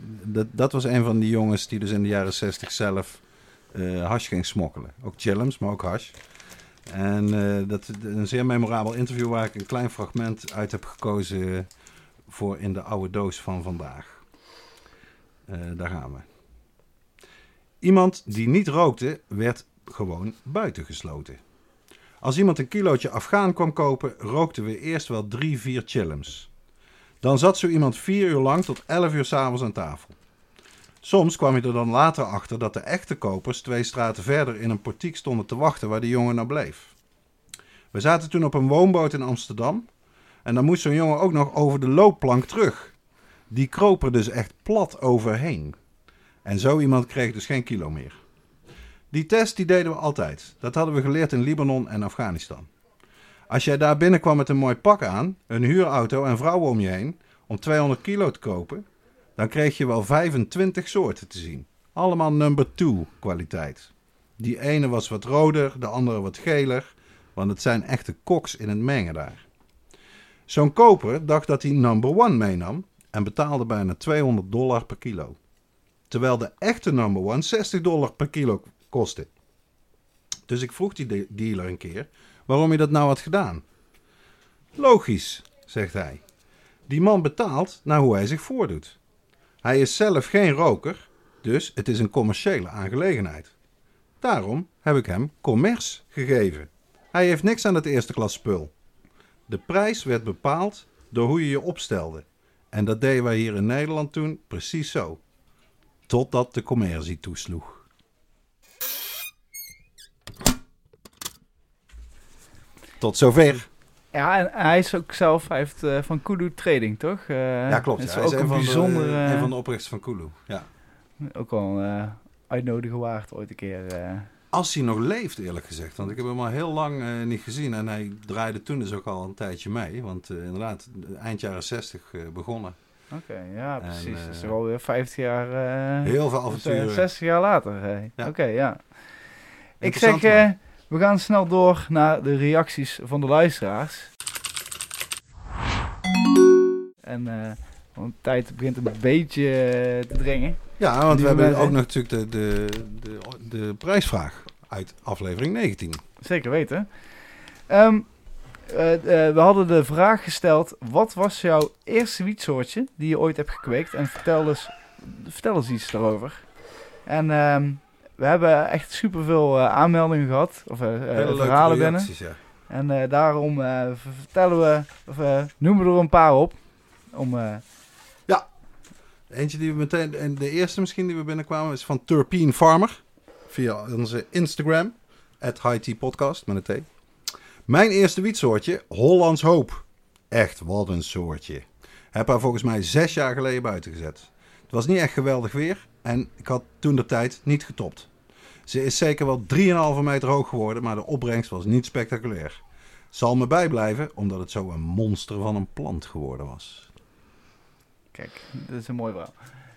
Dat was een van die jongens die dus in de jaren 60 zelf hash ging smokkelen. Ook chillums, maar ook hash. En dat is een zeer memorabel interview waar ik een klein fragment uit heb gekozen voor in de oude doos van vandaag. Daar gaan we. Iemand die niet rookte, werd gewoon buitengesloten. Als iemand een kilootje Afghaan kwam kopen, rookten we eerst wel 3-4 chillums. Dan zat zo iemand 4 uur lang tot 11 uur 's avonds aan tafel. Soms kwam je er dan later achter dat de echte kopers 2 straten verder in een portiek stonden te wachten waar de jongen naar bleef. We zaten toen op een woonboot in Amsterdam en dan moest zo'n jongen ook nog over de loopplank terug. Die kroop er dus echt plat overheen. En zo iemand kreeg dus geen kilo meer. Die test die deden we altijd. Dat hadden we geleerd in Libanon en Afghanistan. Als jij daar binnenkwam met een mooi pak aan, een huurauto en vrouwen om je heen, om 200 kilo te kopen, dan kreeg je wel 25 soorten te zien. Allemaal number 2 kwaliteit. Die ene was wat roder, de andere wat geler, want het zijn echte koks in het mengen daar. Zo'n koper dacht dat hij number 1 meenam en betaalde bijna $200 per kilo. Terwijl de echte number 1 $60 per kilo kostte. Dus ik vroeg die dealer een keer waarom je dat nou had gedaan. Logisch, zegt hij. Die man betaalt naar hoe hij zich voordoet. Hij is zelf geen roker, dus het is een commerciële aangelegenheid. Daarom heb ik hem commerce gegeven. Hij heeft niks aan het eerste klas spul. De prijs werd bepaald door hoe je je opstelde. En dat deden wij hier in Nederland toen precies zo. Totdat de commercie toesloeg. Tot zover. Ja, en hij is ook zelf, hij heeft van Kudu Trading, toch? Ja, klopt. Is ja. Hij ook is een van de oprichters van Kudu. Ja. Ook al uitnodigen waard ooit een keer. Als hij nog leeft, eerlijk gezegd. Want ik heb hem al heel lang niet gezien. En hij draaide toen dus ook al een tijdje mee. Want inderdaad, eind jaren 60 begonnen. Oké, ja, precies. En, dat is er alweer 50 jaar... heel veel avonturen. 60 jaar later. Ja. Oké, ja. Ik zeg... we gaan snel door naar de reacties van de luisteraars. En want de tijd begint een beetje te dringen. Ja, want we hebben ook nog natuurlijk de prijsvraag uit aflevering 19. Zeker weten. We hadden de vraag gesteld, wat was jouw eerste wietsoortje die je ooit hebt gekweekt? En vertel eens iets daarover. En... we hebben echt superveel aanmeldingen gehad, of verhalen binnen. Ja. En daarom noemen we er een paar op. Ja, eentje die we meteen, en de eerste misschien die we binnenkwamen, is van Turpine Farmer. Via onze Instagram, @HighTeaPodcast, met een T. Mijn eerste wietsoortje, Hollands Hoop. Echt, wat een soortje. Heb haar volgens mij 6 jaar geleden buiten gezet. Het was niet echt geweldig weer. En ik had toen de tijd niet getopt. Ze is zeker wel 3,5 meter hoog geworden, maar de opbrengst was niet spectaculair. Zal me bijblijven, omdat het zo een monster van een plant geworden was. Kijk, dit is een mooi verhaal.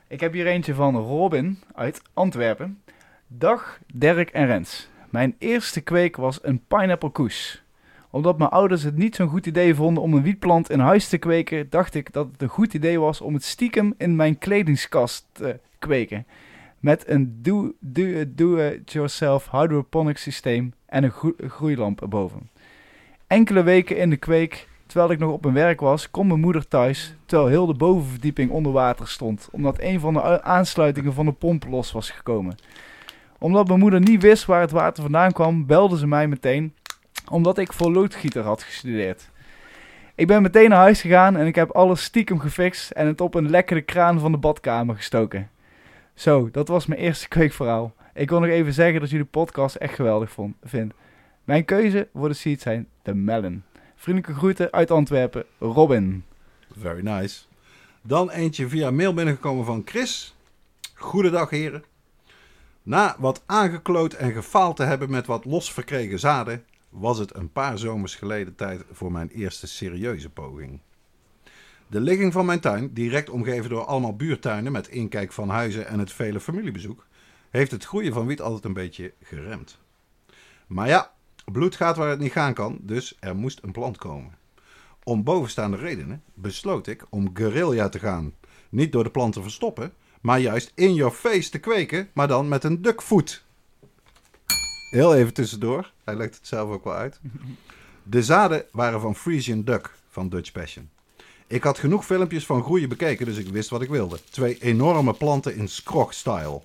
Ik heb hier eentje van Robin uit Antwerpen. Dag Dirk en Rens. Mijn eerste kweek was een pineappelkoes. Omdat mijn ouders het niet zo'n goed idee vonden om een wietplant in huis te kweken, dacht ik dat het een goed idee was om het stiekem in mijn kledingskast te kweken. Met een do-it-yourself hydroponics systeem en een groeilamp erboven. Enkele weken in de kweek, terwijl ik nog op mijn werk was, kwam mijn moeder thuis, terwijl heel de bovenverdieping onder water stond, omdat een van de aansluitingen van de pomp los was gekomen. Omdat mijn moeder niet wist waar het water vandaan kwam, belde ze mij meteen, omdat ik voor loodgieter had gestudeerd. Ik ben meteen naar huis gegaan en ik heb alles stiekem gefixt en het op een lekkere kraan van de badkamer gestoken. Zo, dat was mijn eerste kweekverhaal. Ik wil nog even zeggen dat jullie podcast echt geweldig vind. Mijn keuze voor de seeds zijn de melon. Vriendelijke groeten uit Antwerpen, Robin. Very nice. Dan eentje via mail binnengekomen van Chris. Goedendag heren. Na wat aangekloot en gefaald te hebben met wat losverkregen zaden, was het een paar zomers geleden tijd voor mijn eerste serieuze poging. De ligging van mijn tuin, direct omgeven door allemaal buurtuinen met inkijk van huizen en het vele familiebezoek, heeft het groeien van wiet altijd een beetje geremd. Maar ja, bloed gaat waar het niet gaan kan, dus er moest een plant komen. Om bovenstaande redenen besloot ik om guerrilla te gaan. Niet door de plant te verstoppen, maar juist in your face te kweken, maar dan met een duckvoet. Heel even tussendoor, hij legt het zelf ook wel uit. De zaden waren van Frisian Duck van Dutch Passion. Ik had genoeg filmpjes van groeien bekeken, dus ik wist wat ik wilde. 2 enorme planten in scrog-style.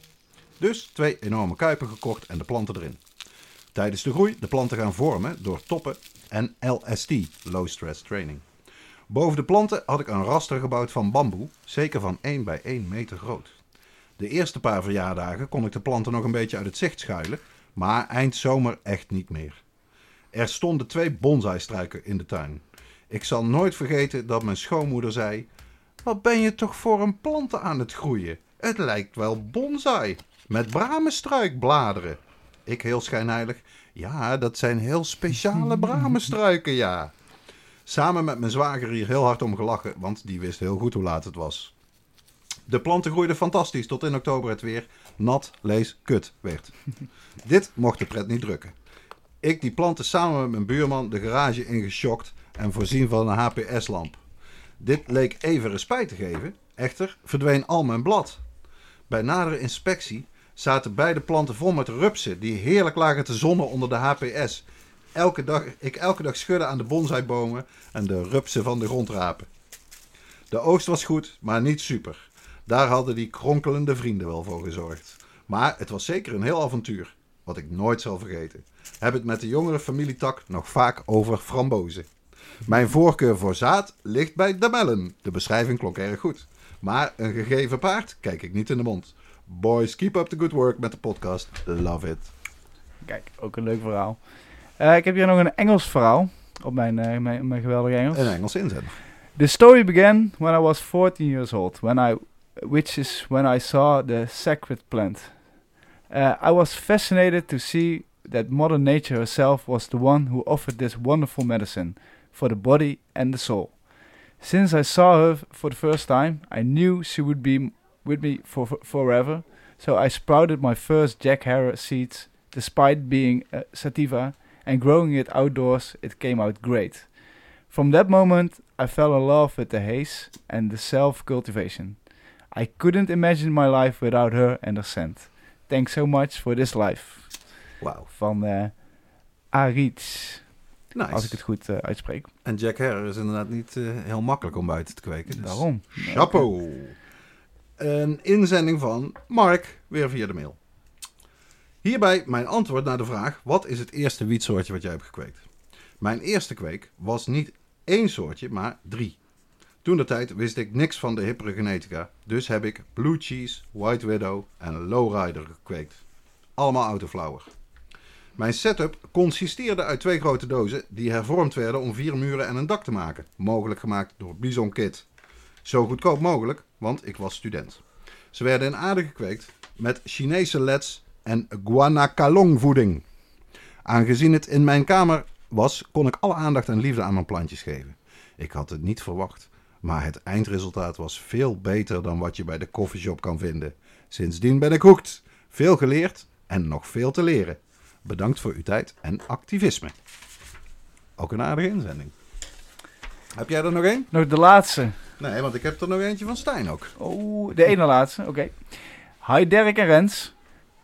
Dus 2 enorme kuipen gekocht en de planten erin. Tijdens de groei de planten gaan vormen door toppen en LST, Low Stress Training. Boven de planten had ik een raster gebouwd van bamboe, zeker van 1 bij 1 meter groot. De eerste paar verjaardagen kon ik de planten nog een beetje uit het zicht schuilen, maar eind zomer echt niet meer. Er stonden 2 bonsai-struiken in de tuin. Ik zal nooit vergeten dat mijn schoonmoeder zei: "Wat ben je toch voor een planten aan het groeien? Het lijkt wel bonsai, met bramenstruikbladeren." Ik heel schijnheilig: "Ja, dat zijn heel speciale bramenstruiken, ja." Samen met mijn zwager hier heel hard om gelachen, want die wist heel goed hoe laat het was. De planten groeiden fantastisch tot in oktober het weer nat, lees, kut werd. Dit mocht de pret niet drukken. Ik die planten samen met mijn buurman de garage ingeschokt en voorzien van een HPS-lamp. Dit leek even respijt te geven, echter verdween al mijn blad. Bij nadere inspectie zaten beide planten vol met rupsen die heerlijk lagen te zonnen onder de HPS. Ik elke dag schudde aan de bonsaibomen en de rupsen van de grond rapen. De oogst was goed, maar niet super. Daar hadden die kronkelende vrienden wel voor gezorgd. Maar het was zeker een heel avontuur, wat ik nooit zal vergeten. Heb het met de jongere familietak nog vaak over frambozen. Mijn voorkeur voor zaad ligt bij damellen. De beschrijving klonk erg goed. Maar een gegeven paard kijk ik niet in de mond. Boys, keep up the good work met de podcast. Love it. Kijk, ook een leuk verhaal. Ik heb hier nog een Engels verhaal op mijn geweldige Engels. Een Engels inzet. The story began when I was 14 years old, when I saw the sacred plant. I was fascinated to see that Mother Nature herself was the one who offered this wonderful medicine for the body and the soul. Since I saw her for the first time, I knew she would be with me forever. So I sprouted my first Jack Herer seeds, despite being a sativa, and growing it outdoors, it came out great. From that moment, I fell in love with the haze and the self-cultivation. I couldn't imagine my life without her and her scent. Thanks so much for this life. Wow. Van Arits. Nice. Als ik het goed uitspreek. En Jack Herer is inderdaad niet heel makkelijk om buiten te kweken. Dus daarom. Chapeau. Een inzending van Mark, weer via de mail. Hierbij mijn antwoord naar de vraag: wat is het eerste wietsoortje wat jij hebt gekweekt? Mijn eerste kweek was niet 1 soortje, maar 3. Toentertijd wist ik niks van de hippere genetica, dus heb ik Blue Cheese, White Widow en Lowrider gekweekt. Allemaal autoflauwer. Mijn setup consisteerde uit 2 grote dozen die hervormd werden om 4 muren en een dak te maken, mogelijk gemaakt door Bison Kid. Zo goedkoop mogelijk, want ik was student. Ze werden in aarde gekweekt met Chinese leds en guanacalong voeding. Aangezien het in mijn kamer was, kon ik alle aandacht en liefde aan mijn plantjes geven. Ik had het niet verwacht, maar het eindresultaat was veel beter dan wat je bij de koffieshop kan vinden. Sindsdien ben ik hoekt. Veel geleerd en nog veel te leren. Bedankt voor uw tijd en activisme. Ook een aardige inzending. Heb jij er nog één? Nog de laatste. Nee, want ik heb er nog eentje van Stijn ook. Oh, de ene laatste, oké. Hi Dirk en Rens.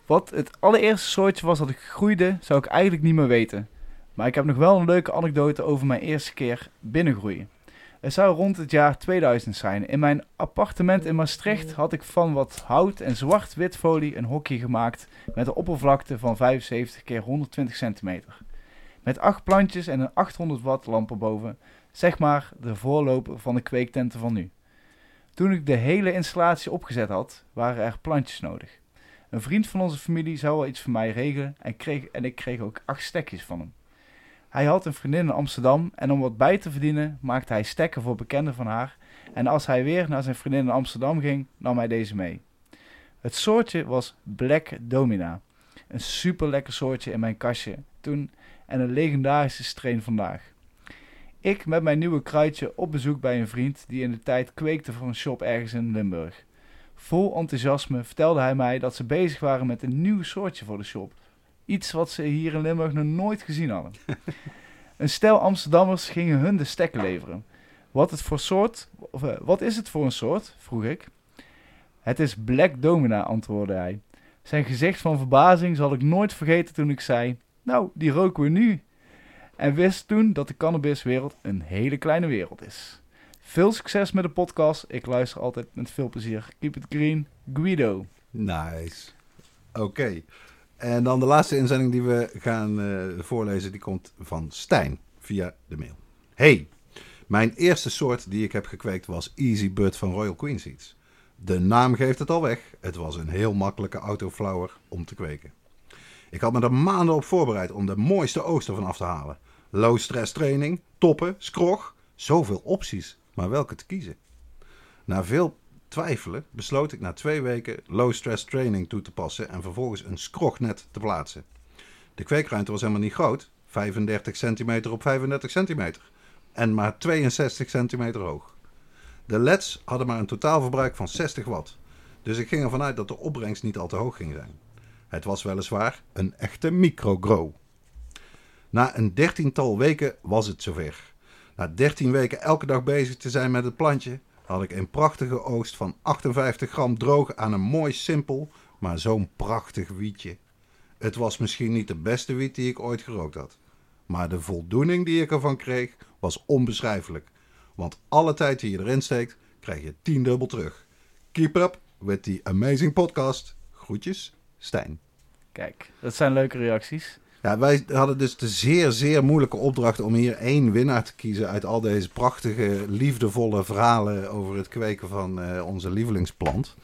Wat het allereerste soortje was dat ik groeide, zou ik eigenlijk niet meer weten. Maar ik heb nog wel een leuke anekdote over mijn eerste keer binnengroeien. Het zou rond het jaar 2000 zijn. In mijn appartement in Maastricht had ik van wat hout en zwart-wit folie een hokje gemaakt met een oppervlakte van 75 x 120 centimeter. Met 8 plantjes en een 800 watt lamp erboven, zeg maar de voorloper van de kweektenten van nu. Toen ik de hele installatie opgezet had, waren er plantjes nodig. Een vriend van onze familie zou wel iets voor mij regelen en ik kreeg ook 8 stekjes van hem. Hij had een vriendin in Amsterdam en om wat bij te verdienen maakte hij stekken voor bekenden van haar. En als hij weer naar zijn vriendin in Amsterdam ging, nam hij deze mee. Het soortje was Black Domina. Een super lekker soortje in mijn kastje toen en een legendarische strain vandaag. Ik met mijn nieuwe kruidje op bezoek bij een vriend die in de tijd kweekte voor een shop ergens in Limburg. Vol enthousiasme vertelde hij mij dat ze bezig waren met een nieuw soortje voor de shop. Iets wat ze hier in Limburg nog nooit gezien hadden. Een stel Amsterdammers gingen hun de stekken leveren. Wat is het voor een soort? Vroeg ik. Het is Black Domina, antwoordde hij. Zijn gezicht van verbazing zal ik nooit vergeten toen ik zei: nou, die roken we nu. En wist toen dat de cannabiswereld een hele kleine wereld is. Veel succes met de podcast. Ik luister altijd met veel plezier. Keep it green, Guido. Nice. Oké. En dan de laatste inzending die we gaan voorlezen, die komt van Stijn via de mail. Hey, Mijn eerste soort die ik heb gekweekt was Easy Bird van Royal Queen Seeds. De naam geeft het al weg. Het was een heel makkelijke autoflower om te kweken. Ik had me er maanden op voorbereid om de mooiste oogst ervan af te halen. Low stress training, toppen, skrog, zoveel opties, maar welke te kiezen? Na veel twijfelen besloot ik na 2 weken low stress training toe te passen en vervolgens een skrognet te plaatsen. De kweekruimte was helemaal niet groot, 35 centimeter op 35 centimeter en maar 62 centimeter hoog. De leds hadden maar een totaalverbruik van 60 watt, dus ik ging ervan uit dat de opbrengst niet al te hoog ging zijn. Het was weliswaar een echte microgrow. Na een 13-tal weken was het zover. Na 13 weken elke dag bezig te zijn met het plantje, had ik een prachtige oogst van 58 gram droog aan een mooi simpel, maar zo'n prachtig wietje. Het was misschien niet de beste wiet die ik ooit gerookt had. Maar de voldoening die ik ervan kreeg was onbeschrijfelijk. Want alle tijd die je erin steekt, krijg je 10-dubbel terug. Keep up with the amazing podcast. Groetjes, Stijn. Kijk, dat zijn leuke reacties. Ja, wij hadden dus de zeer, zeer moeilijke opdracht om hier 1 winnaar te kiezen uit al deze prachtige, liefdevolle verhalen over het kweken van onze lievelingsplant.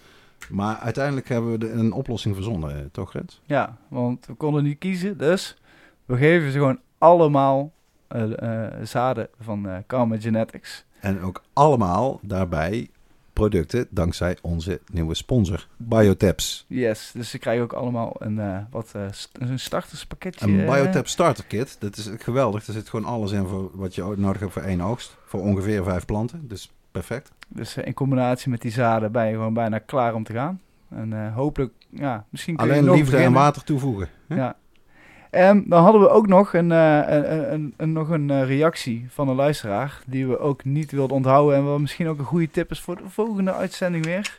Maar uiteindelijk hebben we een oplossing verzonnen, toch Rens? Ja, want we konden niet kiezen, dus we geven ze gewoon allemaal zaden van Karma Genetics. En ook allemaal daarbij producten dankzij onze nieuwe sponsor, Biotabs. Yes, dus ze krijgen ook allemaal een starterspakketje. Een Biotab starter kit, dat is geweldig. Er zit gewoon alles in voor wat je nodig hebt voor 1 oogst. Voor ongeveer 5 planten, dus perfect. Dus in combinatie met die zaden ben je gewoon bijna klaar om te gaan. En hopelijk, ja, misschien kun je alleen nog liefde beginnen. En water toevoegen. Hè? Ja. En dan hadden we ook nog een reactie van een luisteraar die we ook niet wilden onthouden en wat misschien ook een goede tip is voor de volgende uitzending weer.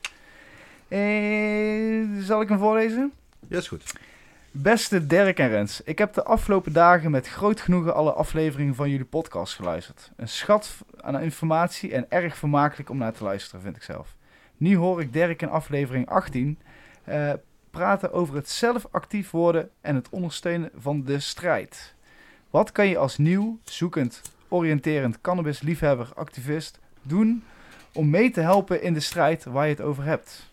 Zal ik hem voorlezen? Ja, is goed. Beste Dirk en Rens, ik heb de afgelopen dagen met groot genoegen alle afleveringen van jullie podcast geluisterd. Een schat aan informatie en erg vermakelijk om naar te luisteren, vind ik zelf. Nu hoor ik Dirk in aflevering 18... praten over het zelf actief worden en het ondersteunen van de strijd. Wat kan je als nieuw, zoekend, oriënterend cannabisliefhebber, activist doen om mee te helpen in de strijd waar je het over hebt?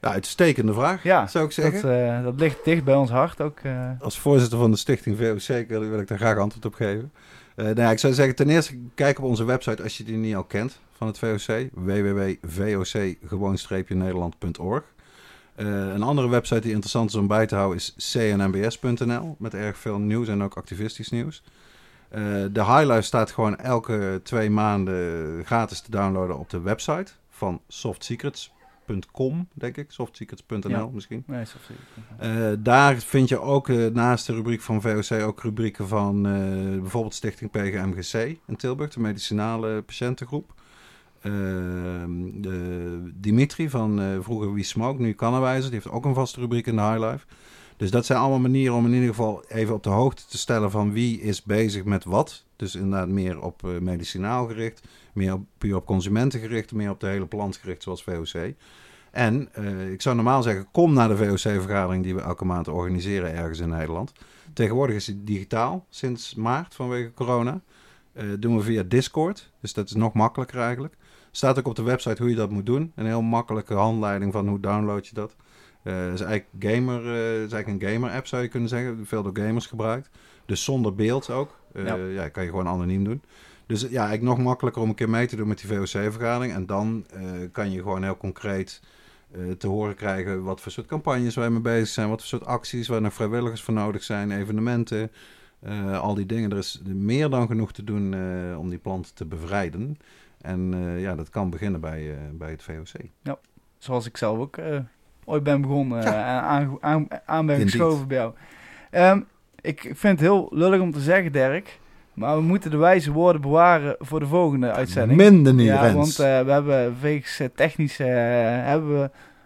Ja, uitstekende vraag, ja, zou ik zeggen. Dat ligt dicht bij ons hart ook. Als voorzitter van de stichting VOC wil ik daar graag antwoord op geven. Ik zou zeggen, ten eerste kijk op onze website als je die niet al kent van het VOC. www.vocgewoon-nederland.org. Een andere website die interessant is om bij te houden is cnmbs.nl met erg veel nieuws en ook activistisch nieuws. De Highlife staat gewoon elke 2 maanden gratis te downloaden op de website van softsecrets.com, denk ik. Softsecrets.nl ja. Misschien. Nee, daar vind je ook naast de rubriek van VOC ook rubrieken van bijvoorbeeld Stichting PGMGC in Tilburg, de medicinale patiëntengroep. Dimitri van vroeger Wie Smoke, nu Cannabis, die heeft ook een vaste rubriek in de Highlife. Dus dat zijn allemaal manieren om in ieder geval even op de hoogte te stellen van wie is bezig met wat. Dus inderdaad meer op medicinaal gericht, meer puur op consumenten gericht, meer op de hele plant gericht zoals VOC. En ik zou normaal zeggen, kom naar de VOC-vergadering die we elke maand organiseren ergens in Nederland. Tegenwoordig is die digitaal, sinds maart vanwege corona. Doen we via Discord, dus dat is nog makkelijker eigenlijk. Staat ook op de website hoe je dat moet doen. Een heel makkelijke handleiding van hoe download je dat. Is eigenlijk een gamer-app zou je kunnen zeggen. Veel door gamers gebruikt. Dus zonder beeld ook. Ja, kan je gewoon anoniem doen. Dus ja, eigenlijk nog makkelijker om een keer mee te doen met die VOC-vergadering. En dan kan je gewoon heel concreet te horen krijgen wat voor soort campagnes wij mee bezig zijn. Wat voor soort acties, waar nog vrijwilligers voor nodig zijn. Evenementen, al die dingen. Er is meer dan genoeg te doen om die plant te bevrijden. En dat kan beginnen bij het VOC. Ja, zoals ik zelf ook ooit ben begonnen en aan ben geschoven bij jou. Ik vind het heel lullig om te zeggen, Dirk. Maar we moeten de wijze woorden bewaren voor de volgende uitzending. Minder niet, Rens. Ja, want we hebben wegens technische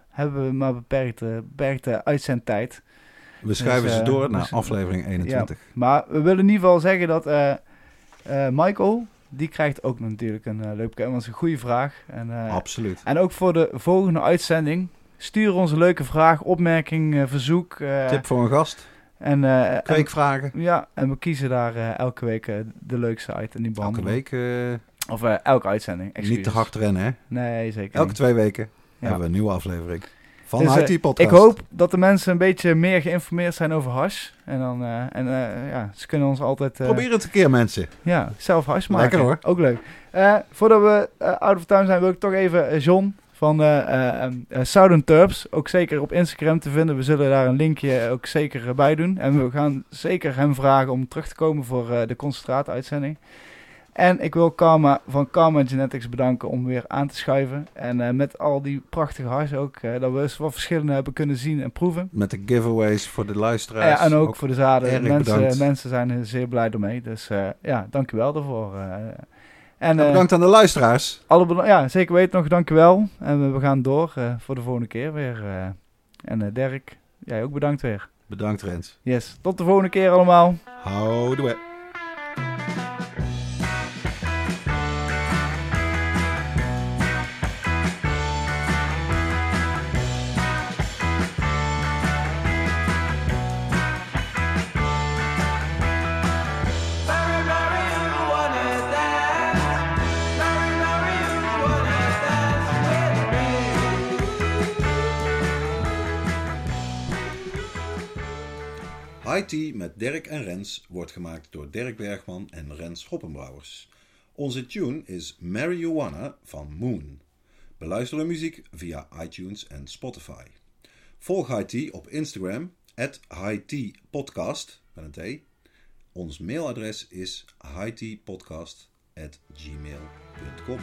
hebben we maar beperkte uitzendtijd. We schuiven dus, ze door naar aflevering 21. Ja, maar we willen in ieder geval zeggen dat Michael... Die krijgt ook natuurlijk een leuke... Want dat is een goede vraag. En, absoluut. En ook voor de volgende uitzending... Stuur ons een leuke vraag, opmerking, verzoek. Tip voor een gast. En, kweekvragen. En we kiezen daar elke week de leukste uit. En die elke week Of elke uitzending. Excuses. Niet te hard rennen, hè? Nee, zeker niet. Elke 2 weken hebben we een nieuwe aflevering van die podcast. Ik hoop dat de mensen een beetje meer geïnformeerd zijn over hash. En dan, ze kunnen ons altijd... Probeer het een keer, mensen. Ja, zelf hash maken. Lekker hoor. Ook leuk. Voordat we out of time zijn, wil ik toch even John van Southern Terps, ook zeker op Instagram te vinden. We zullen daar een linkje ook zeker bij doen. En we gaan zeker hem vragen om terug te komen voor de concentraat-uitzending. En ik wil Karma van Karma Genetics bedanken om weer aan te schuiven. En met al die prachtige hash ook. Dat we eens wat verschillende hebben kunnen zien en proeven. Met de giveaways voor de luisteraars. Ja, en ook voor de zaden. Mensen zijn er zeer blij mee. Dus dankjewel daarvoor. En bedankt aan de luisteraars. Zeker weten nog, dankjewel. En we gaan door voor de volgende keer weer. En Dirk, jij ook bedankt weer. Bedankt Rens. Yes, tot de volgende keer allemaal. Houdoe. IT met Dirk en Rens wordt gemaakt door Dirk Bergman en Rens Oppenbroos. Onze tune is Marijuana van Moon. Beluister de muziek via iTunes en Spotify. Volg IT op Instagram @HiTpodcast met een T. Ons mailadres is hitpodcast@gmail.com.